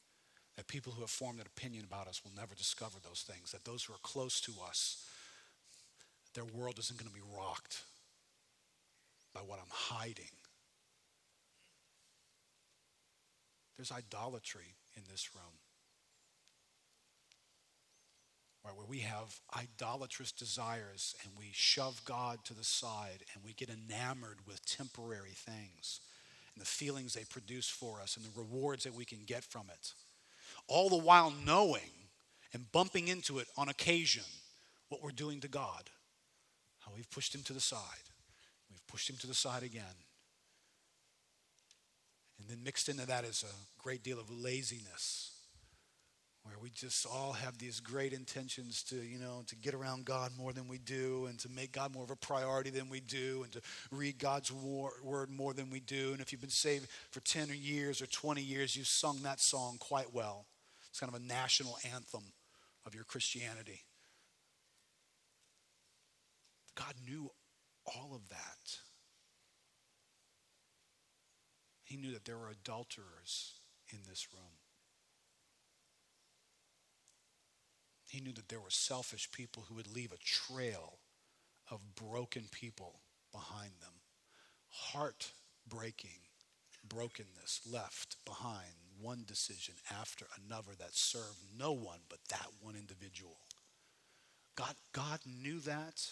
that people who have formed an opinion about us will never discover those things, that those who are close to us, their world isn't going to be rocked by what I'm hiding. There's idolatry in this room. where we have idolatrous desires and we shove God to the side and we get enamored with temporary things and the feelings they produce for us and the rewards that we can get from it, all the while knowing and bumping into it on occasion what we're doing to God, how we've pushed him to the side. We've pushed him to the side again. And then mixed into that is a great deal of laziness, where we just all have these great intentions to, to get around God more than we do, and to make God more of a priority than we do, and to read God's word more than we do. And if you've been saved for 10 years or 20 years, you've sung that song quite well. It's kind of a national anthem of your Christianity. God knew all of that. He knew that there were adulterers in this room. He knew that there were selfish people who would leave a trail of broken people behind them. Heartbreaking brokenness left behind, one decision after another that served no one but that one individual. God knew that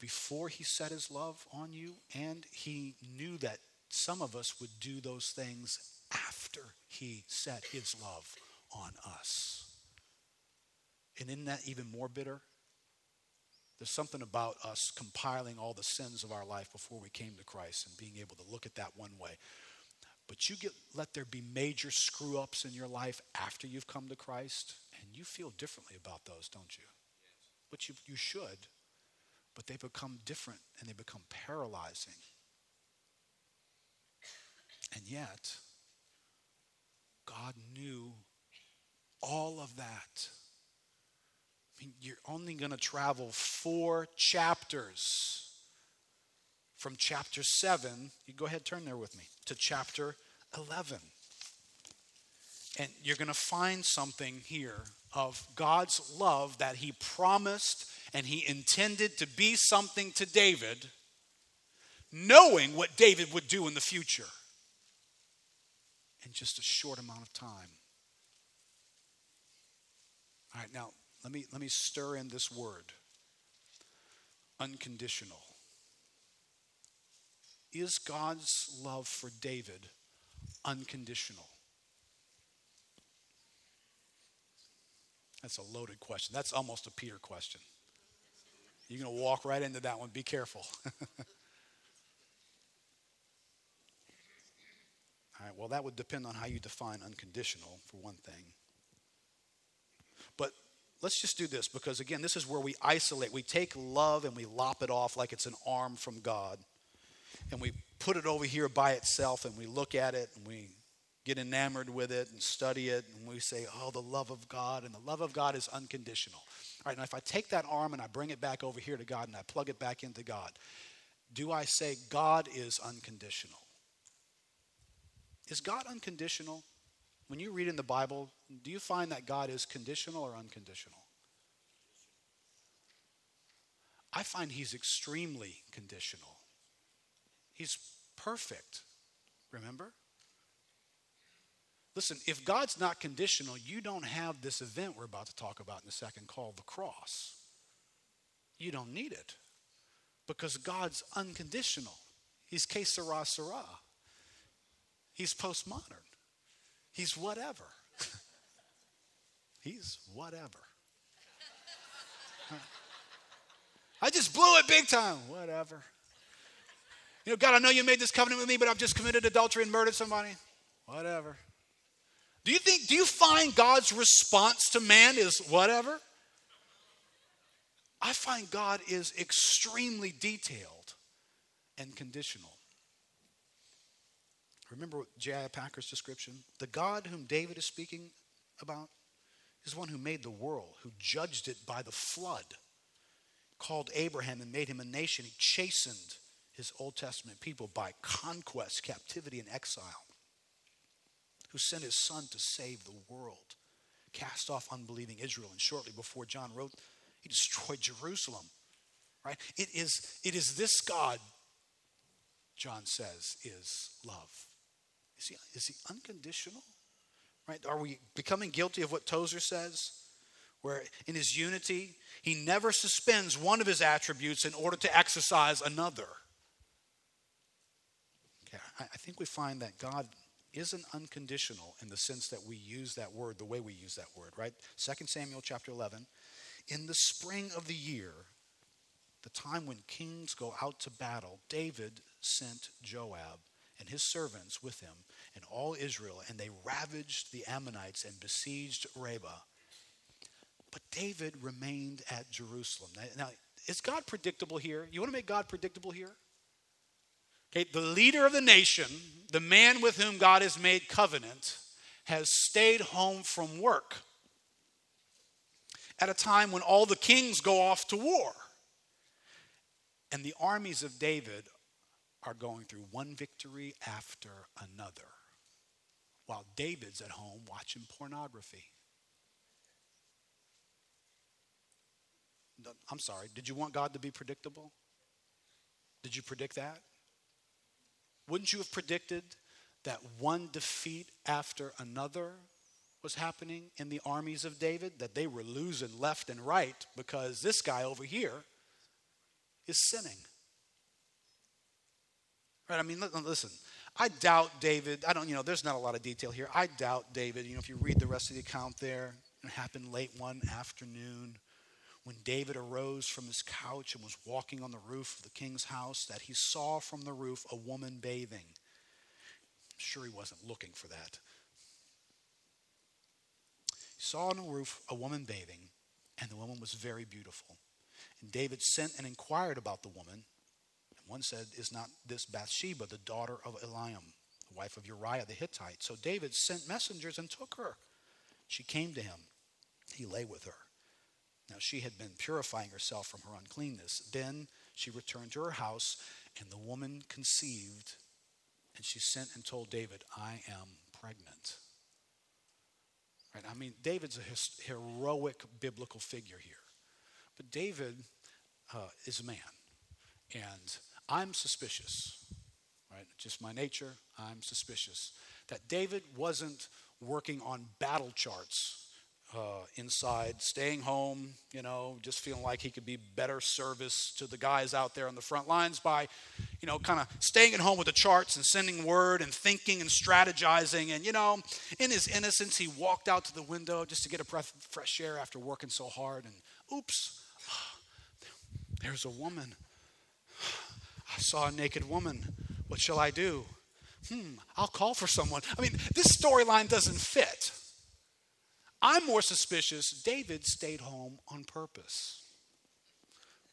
before he set his love on you, and he knew that some of us would do those things after he set his love on us. And isn't that even more bitter? There's something about us compiling all the sins of our life before we came to Christ and being able to look at that one way. But you let there be major screw-ups in your life after you've come to Christ, and you feel differently about those, don't you? Yes. But you should. But they become different, and they become paralyzing. And yet, God knew all of that. I mean, you're only going to travel 4 chapters from chapter 7. You go ahead, turn there with me, to chapter 11. And you're going to find something here of God's love that he promised and he intended to be something to David, knowing what David would do in the future in just a short amount of time. All right, now, let me stir in this word, unconditional. Is God's love for David unconditional? That's a loaded question. That's almost a Peter question. You're going to walk right into that one. Be careful. All right, well, that would depend on how you define unconditional, for one thing. But let's just do this, because again, this is where we isolate. We take love and we lop it off like it's an arm from God. And we put it over here by itself, and we look at it, and we get enamored with it and study it. And we say, oh, the love of God. And the love of God is unconditional. All right, now if I take that arm and I bring it back over here to God and I plug it back into God, do I say God is unconditional? Is God unconditional? When you read in the Bible, do you find that God is conditional or unconditional? I find he's extremely conditional. He's perfect, remember? Listen, if God's not conditional, you don't have this event we're about to talk about in a second called the cross. You don't need it, because God's unconditional. He's que sera, sera. He's postmodern. He's whatever. He's whatever. I just blew it big time. Whatever. God, I know you made this covenant with me, but I've just committed adultery and murdered somebody. Whatever. Do you find God's response to man is whatever? I find God is extremely detailed and conditional. Remember J.I. Packer's description? The God whom David is speaking about is one who made the world, who judged it by the flood, called Abraham and made him a nation. He chastened his Old Testament people by conquest, captivity, and exile, who sent his son to save the world, cast off unbelieving Israel. And shortly before John wrote, he destroyed Jerusalem. Right? It is this God, John says, is love. Is he unconditional? Right? Are we becoming guilty of what Tozer says? where in his unity, he never suspends one of his attributes in order to exercise another. Okay, I think we find that God isn't unconditional in the sense that we use that word, the way we use that word, right? 2 Samuel chapter 11, in the spring of the year, the time when kings go out to battle, David sent Joab and his servants with him and all Israel, and they ravaged the Ammonites and besieged Reba. But David remained at Jerusalem. Now, is God predictable here? You want to make God predictable here? Okay, the leader of the nation, the man with whom God has made covenant, has stayed home from work at a time when all the kings go off to war. And the armies of David are going through one victory after another, while David's at home watching pornography. I'm sorry, did you want God to be predictable? Did you predict that? Wouldn't you have predicted that one defeat after another was happening in the armies of David? That they were losing left and right because this guy over here is sinning. Right? I mean, listen, I doubt David. There's not a lot of detail here. I doubt David. If you read the rest of the account there, it happened late one afternoon when David arose from his couch and was walking on the roof of the king's house that he saw from the roof a woman bathing. I'm sure he wasn't looking for that. He saw on the roof a woman bathing, and the woman was very beautiful. And David sent and inquired about the woman. One said, is not this Bathsheba, the daughter of Eliam, the wife of Uriah the Hittite? So David sent messengers and took her. She came to him. He lay with her. Now she had been purifying herself from her uncleanness. Then she returned to her house, and the woman conceived, and she sent and told David, I am pregnant. Right? I mean, David's a heroic biblical figure here. But David is a man. And I'm suspicious, right? Just my nature, I'm suspicious. That David wasn't working on battle charts inside, staying home, just feeling like he could be better service to the guys out there on the front lines by, kind of staying at home with the charts and sending word and thinking and strategizing. And, in his innocence, he walked out to the window just to get a breath of fresh air after working so hard. And oops, there's a woman. I saw a naked woman. What shall I do? I'll call for someone. I mean, this storyline doesn't fit. I'm more suspicious. David stayed home on purpose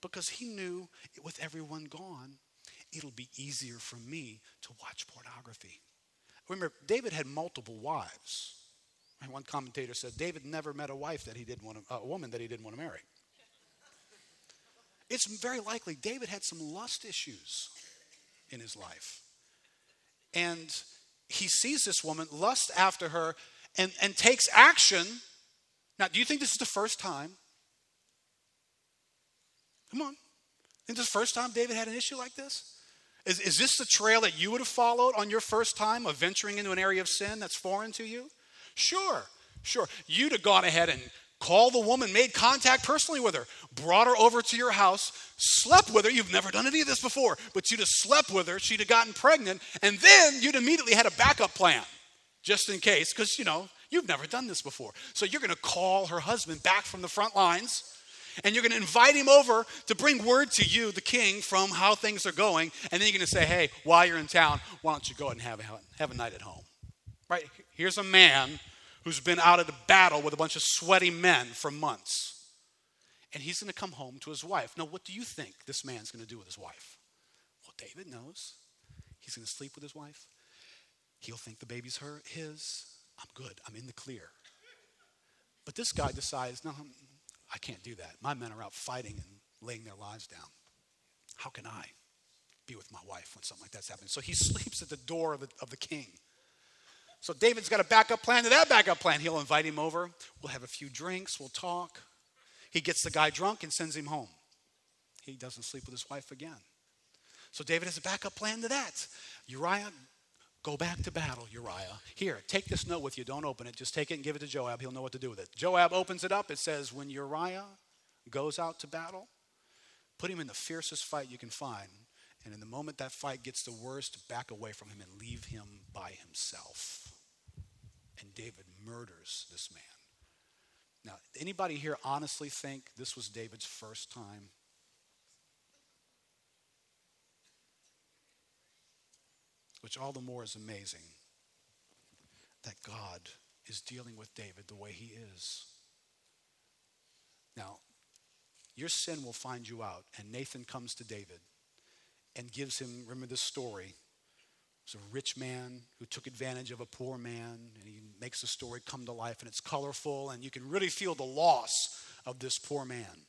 because he knew with everyone gone, it'll be easier for me to watch pornography. Remember, David had multiple wives. And one commentator said David never met a woman that he didn't want to marry. It's very likely David had some lust issues in his life. And he sees this woman, lusts after her, and takes action. Now, do you think this is the first time? Come on. Think this is the first time David had an issue like this? Is this the trail that you would have followed on your first time of venturing into an area of sin that's foreign to you? Sure. You'd have gone ahead and called the woman, made contact personally with her, brought her over to your house, slept with her. You've never done any of this before, but you'd have slept with her. She'd have gotten pregnant, and then you'd immediately had a backup plan just in case because, you've never done this before. So you're going to call her husband back from the front lines, and you're going to invite him over to bring word to you, the king, from how things are going, and then you're going to say, hey, while you're in town, why don't you go ahead and have a night at home, right? Here's a man who's been out at a battle with a bunch of sweaty men for months. And he's going to come home to his wife. Now, what do you think this man's going to do with his wife? Well, David knows. He's going to sleep with his wife. He'll think the baby's his. I'm good. I'm in the clear. But this guy decides, no, I can't do that. My men are out fighting and laying their lives down. How can I be with my wife when something like that's happening? So he sleeps at the door of the king. So David's got a backup plan to that backup plan. He'll invite him over. We'll have a few drinks. We'll talk. He gets the guy drunk and sends him home. He doesn't sleep with his wife again. So David has a backup plan to that. Uriah, Go back to battle, Uriah. Here, take this note with you. Don't open it. Just take it and give it to Joab. He'll know what to do with it. Joab opens it up. It says, when Uriah goes out to battle, put him in the fiercest fight you can find. And in the moment that fight gets the worst, back away from him and leave him by himself. And David murders this man. Now, anybody here honestly think this was David's first time? Which all the more is amazing that God is dealing with David the way he is. Now, your sin will find you out, and Nathan comes to David and gives him, remember this story, it was a rich man who took advantage of a poor man, and he makes the story come to life, and it's colorful, and you can really feel the loss of this poor man.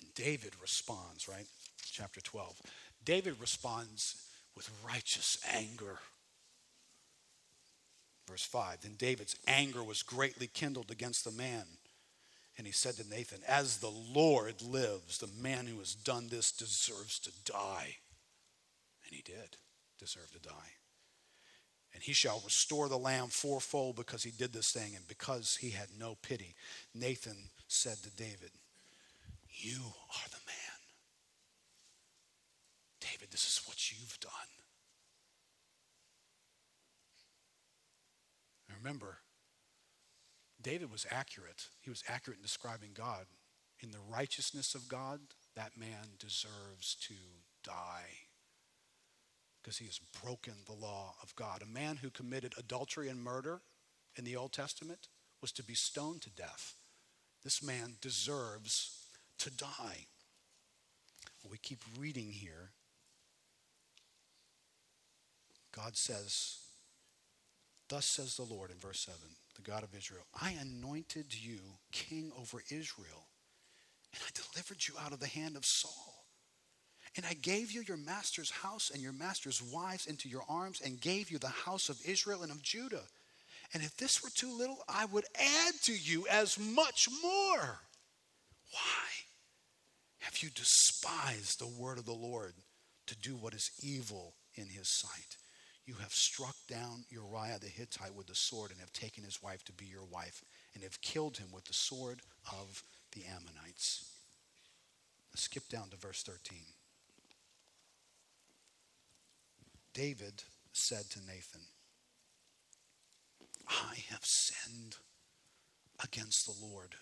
And David responds, right? Chapter 12. David responds with righteous anger. Verse 5, then David's anger was greatly kindled against the man. And he said to Nathan, as the Lord lives, the man who has done this deserves to die. And he did deserve to die. And he shall restore the lamb fourfold because he did this thing and because he had no pity. Nathan said to David, you are the man. David, this is what you've done. And remember, David was accurate. He was accurate in describing God. In the righteousness of God, that man deserves to die because he has broken the law of God. A man who committed adultery and murder in the Old Testament was to be stoned to death. This man deserves to die. We keep reading here. God says, thus says the Lord in verse 7, the God of Israel, I anointed you king over Israel, and I delivered you out of the hand of Saul. And I gave you your master's house and your master's wives into your arms, and gave you the house of Israel and of Judah. And if this were too little, I would add to you as much more. Why have you despised the word of the Lord to do what is evil in his sight? You have struck down Uriah the Hittite with the sword and have taken his wife to be your wife and have killed him with the sword of the Ammonites. Let's skip down to verse 13. David said to Nathan, I have sinned against the Lord.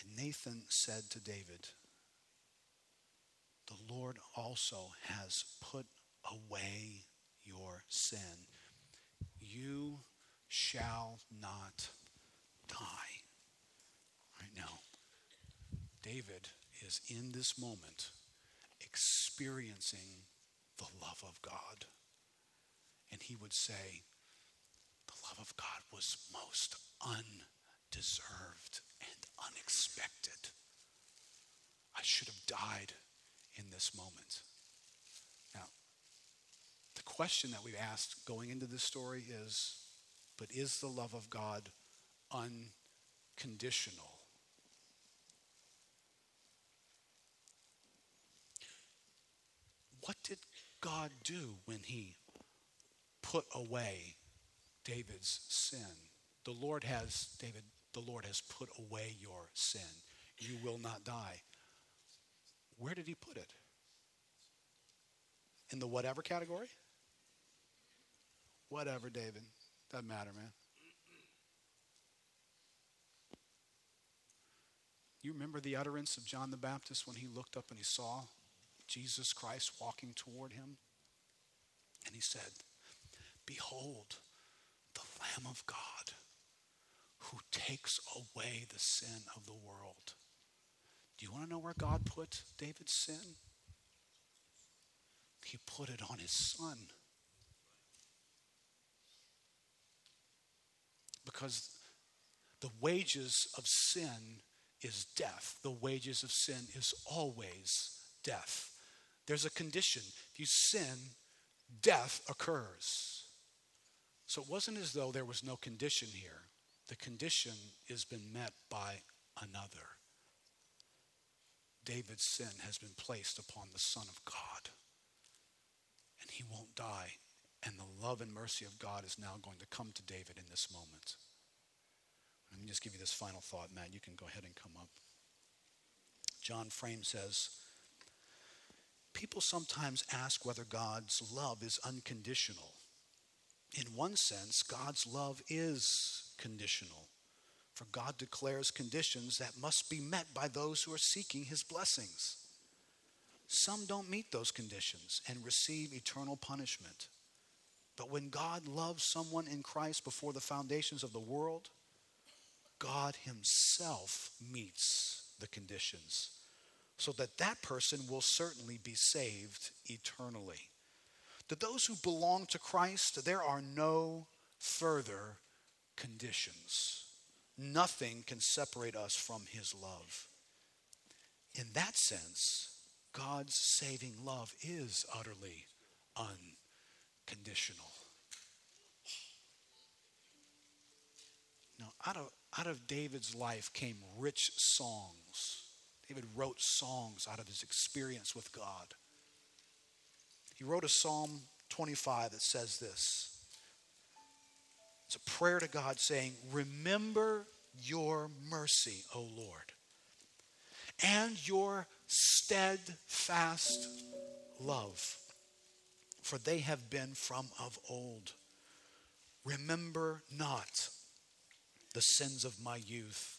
And Nathan said to David, the Lord also has put away your sin. You shall not die. Right now, David is in this moment experiencing the love of God. And he would say, the love of God was most undeserved and unexpected. I should have died in this moment. Now, the question that we've asked going into this story is, but is the love of God unconditional? What did God do when he put away David's sin? The Lord has put away your sin. You will not die. Where did he put it? In the whatever category? Whatever, David. Doesn't matter, man. You remember the utterance of John the Baptist when he looked up and he saw Jesus Christ walking toward him? And he said, behold, the Lamb of God, who takes away the sin of the world. Do you want to know where God put David's sin? He put it on his son. Because the wages of sin is death. The wages of sin is always death. There's a condition. If you sin, death occurs. So it wasn't as though there was no condition here. The condition has been met by another. David's sin has been placed upon the Son of God. he won't die. And the love and mercy of God is now going to come to David in this moment. Let me just give you this final thought, Matt. You can go ahead and come up. John Frame says, people sometimes ask whether God's love is unconditional. In one sense, God's love is conditional, for God declares conditions that must be met by those who are seeking his blessings. Some don't meet those conditions and receive eternal punishment. But when God loves someone in Christ before the foundations of the world, God himself meets the conditions so that that person will certainly be saved eternally. To those who belong to Christ, there are no further conditions. Nothing can separate us from his love. In that sense, God's saving love is utterly unconditional. Now, out of David's life came rich songs. David wrote songs out of his experience with God. He wrote a Psalm 25 that says this. It's a prayer to God saying, remember your mercy, O Lord, and your steadfast love, for they have been from of old. Remember not the sins of my youth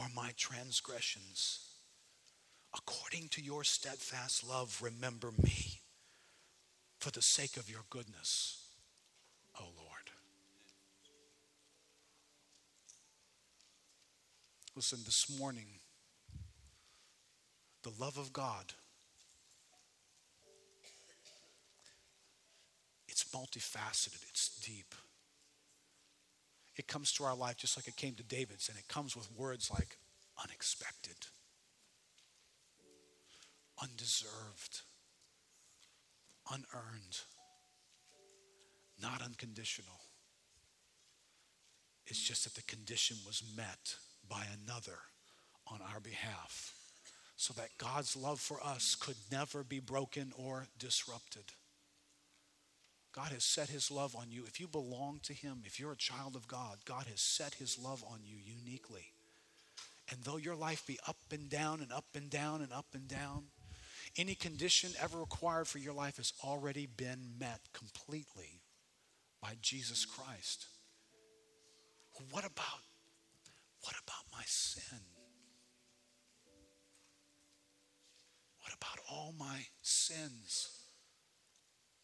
or my transgressions. According to your steadfast love, remember me for the sake of your goodness, O Lord. Listen, this morning, the love of God, it's multifaceted, it's deep. It comes to our life just like it came to David's, and it comes with words like unexpected, undeserved, unearned, not unconditional. It's just that the condition was met by another on our behalf, so that God's love for us could never be broken or disrupted. God has set his love on you. If you belong to him, if you're a child of God, God has set his love on you uniquely. And though your life be up and down and up and down and up and down, any condition ever required for your life has already been met completely by Jesus Christ. What about my sin? What about all my sins?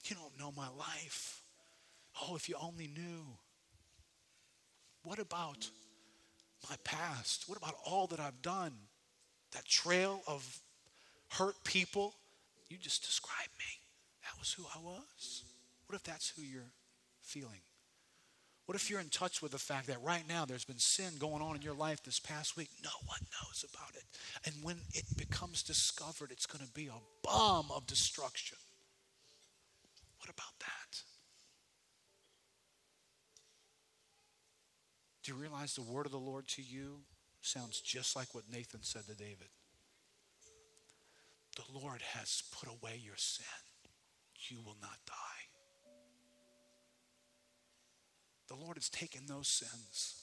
You don't know my life. Oh, if you only knew. What about my past? What about all that I've done? That trail of hurt people? You just described me. That was who I was. What if that's who you're feeling? What if you're in touch with the fact that right now there's been sin going on in your life this past week? No one knows about it. And when it becomes discovered, it's going to be a bomb of destruction. What about that? Do you realize the word of the Lord to you sounds just like what Nathan said to David? The Lord has put away your sin. You will not die. The Lord has taken those sins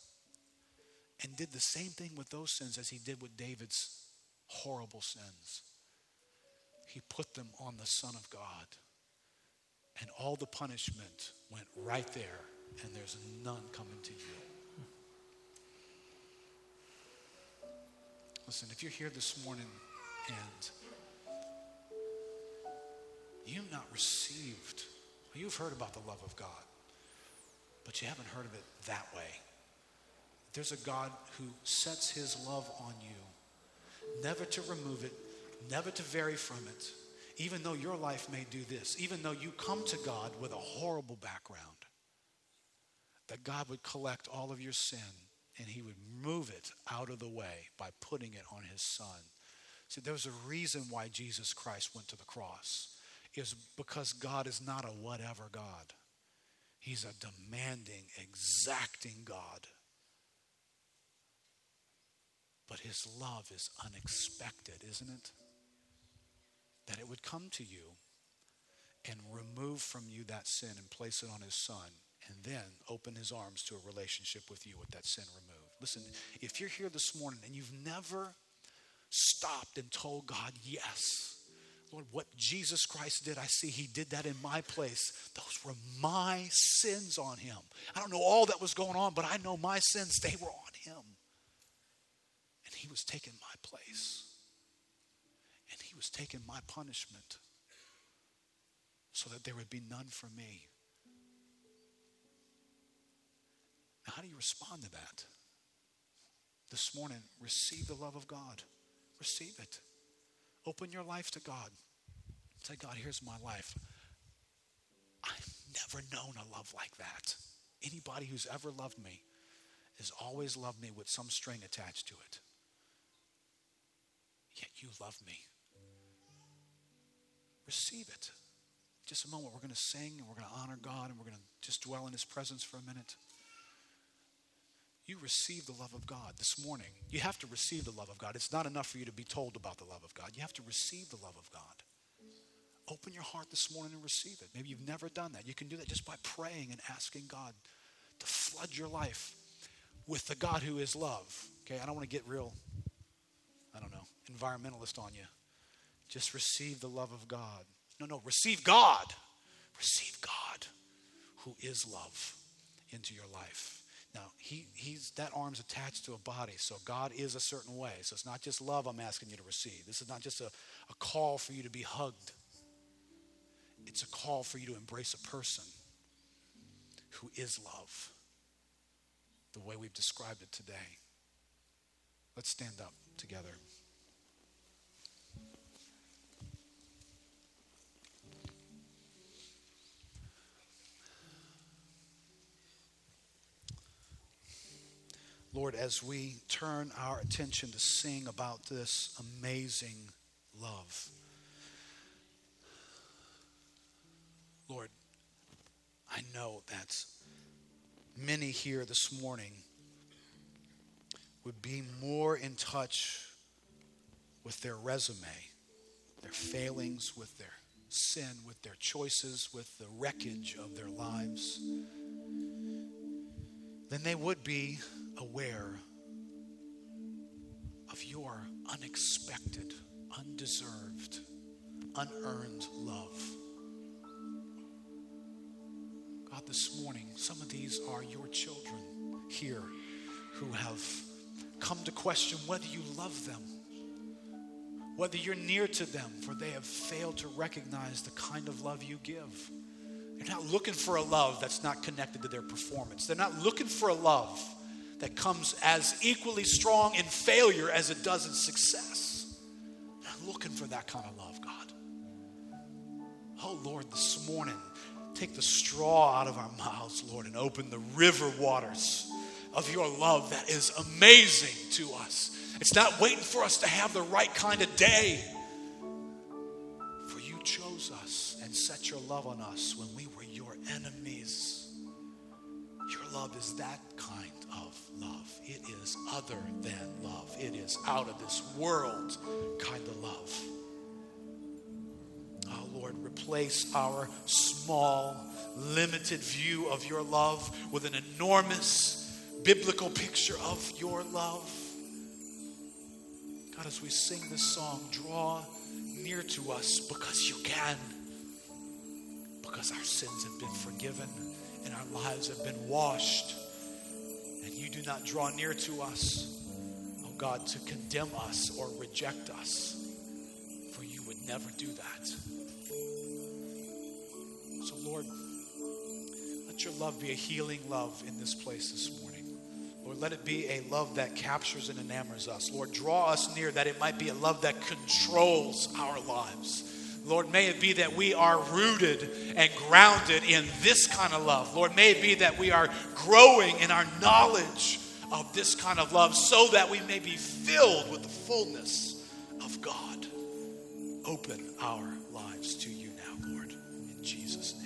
and did the same thing with those sins as he did with David's horrible sins. He put them on the Son of God. And all the punishment went right there, and there's none coming to you. Listen, if you're here this morning and you've not received, you've heard about the love of God, but you haven't heard of it that way. There's a God who sets his love on you, never to remove it, never to vary from it. Even though your life may do this, even though you come to God with a horrible background, that God would collect all of your sin and he would move it out of the way by putting it on his Son. See, there's a reason why Jesus Christ went to the cross. It's because God is not a whatever God. He's a demanding, exacting God. But his love is unexpected, isn't it? That it would come to you and remove from you that sin and place it on his son, and then open his arms to a relationship with you with that sin removed. Listen, if you're here this morning and you've never stopped and told God, yes, Lord, what Jesus Christ did, I see he did that in my place. Those were my sins on him. I don't know all that was going on, but I know my sins, they were on him. And he was taking my place. And he was taking my punishment so that there would be none for me. Now, how do you respond to that? This morning, receive the love of God. Receive it. Open your life to God. Say, God, here's my life. I've never known a love like that. Anybody who's ever loved me has always loved me with some string attached to it. Yet you love me. Receive it. Just a moment, we're going to sing and we're going to honor God and we're going to just dwell in his presence for a minute. You receive the love of God this morning. You have to receive the love of God. It's not enough for you to be told about the love of God. You have to receive the love of God. Open your heart this morning and receive it. Maybe you've never done that. You can do that just by praying and asking God to flood your life with the God who is love. Okay, I don't want to get real, environmentalist on you. Just receive the love of God. No, receive God. Receive God who is love into your life. Now, he's that arm's attached to a body, so God is a certain way. So it's not just love I'm asking you to receive. This is not just a call for you to be hugged. It's a call for you to embrace a person who is love, the way we've described it today. Let's stand up together. Lord, as we turn our attention to sing about this amazing love, Lord, I know that many here this morning would be more in touch with their resume, their failings, with their sin, with their choices, with the wreckage of their lives, then they would be aware of your unexpected, undeserved, unearned love. God, this morning, some of these are your children here who have come to question whether you love them, whether you're near to them, for they have failed to recognize the kind of love you give. They're not looking for a love that's not connected to their performance. They're not looking for a love that comes as equally strong in failure as it does in success. They're not looking for that kind of love, God. Oh, Lord, this morning, take the straw out of our mouths, Lord, and open the river waters of your love that is amazing to us. It's not waiting for us to have the right kind of day. For you chose us and set your love on us when we were your enemies. Your love is that kind of love. It is other than love. It is out of this world kind of love. Oh, Lord, replace our small, limited view of your love with an enormous biblical picture of your love. God, as we sing this song, draw near to us because you can, because our sins have been forgiven and our lives have been washed, and you do not draw near to us, oh God, to condemn us or reject us, for you would never do that. So Lord, let your love be a healing love in this place this morning. Lord, let it be a love that captures and enamors us. Lord, draw us near that it might be a love that controls our lives. Lord, may it be that we are rooted and grounded in this kind of love. Lord, may it be that we are growing in our knowledge of this kind of love so that we may be filled with the fullness of God. Open our lives to you now, Lord, in Jesus' name.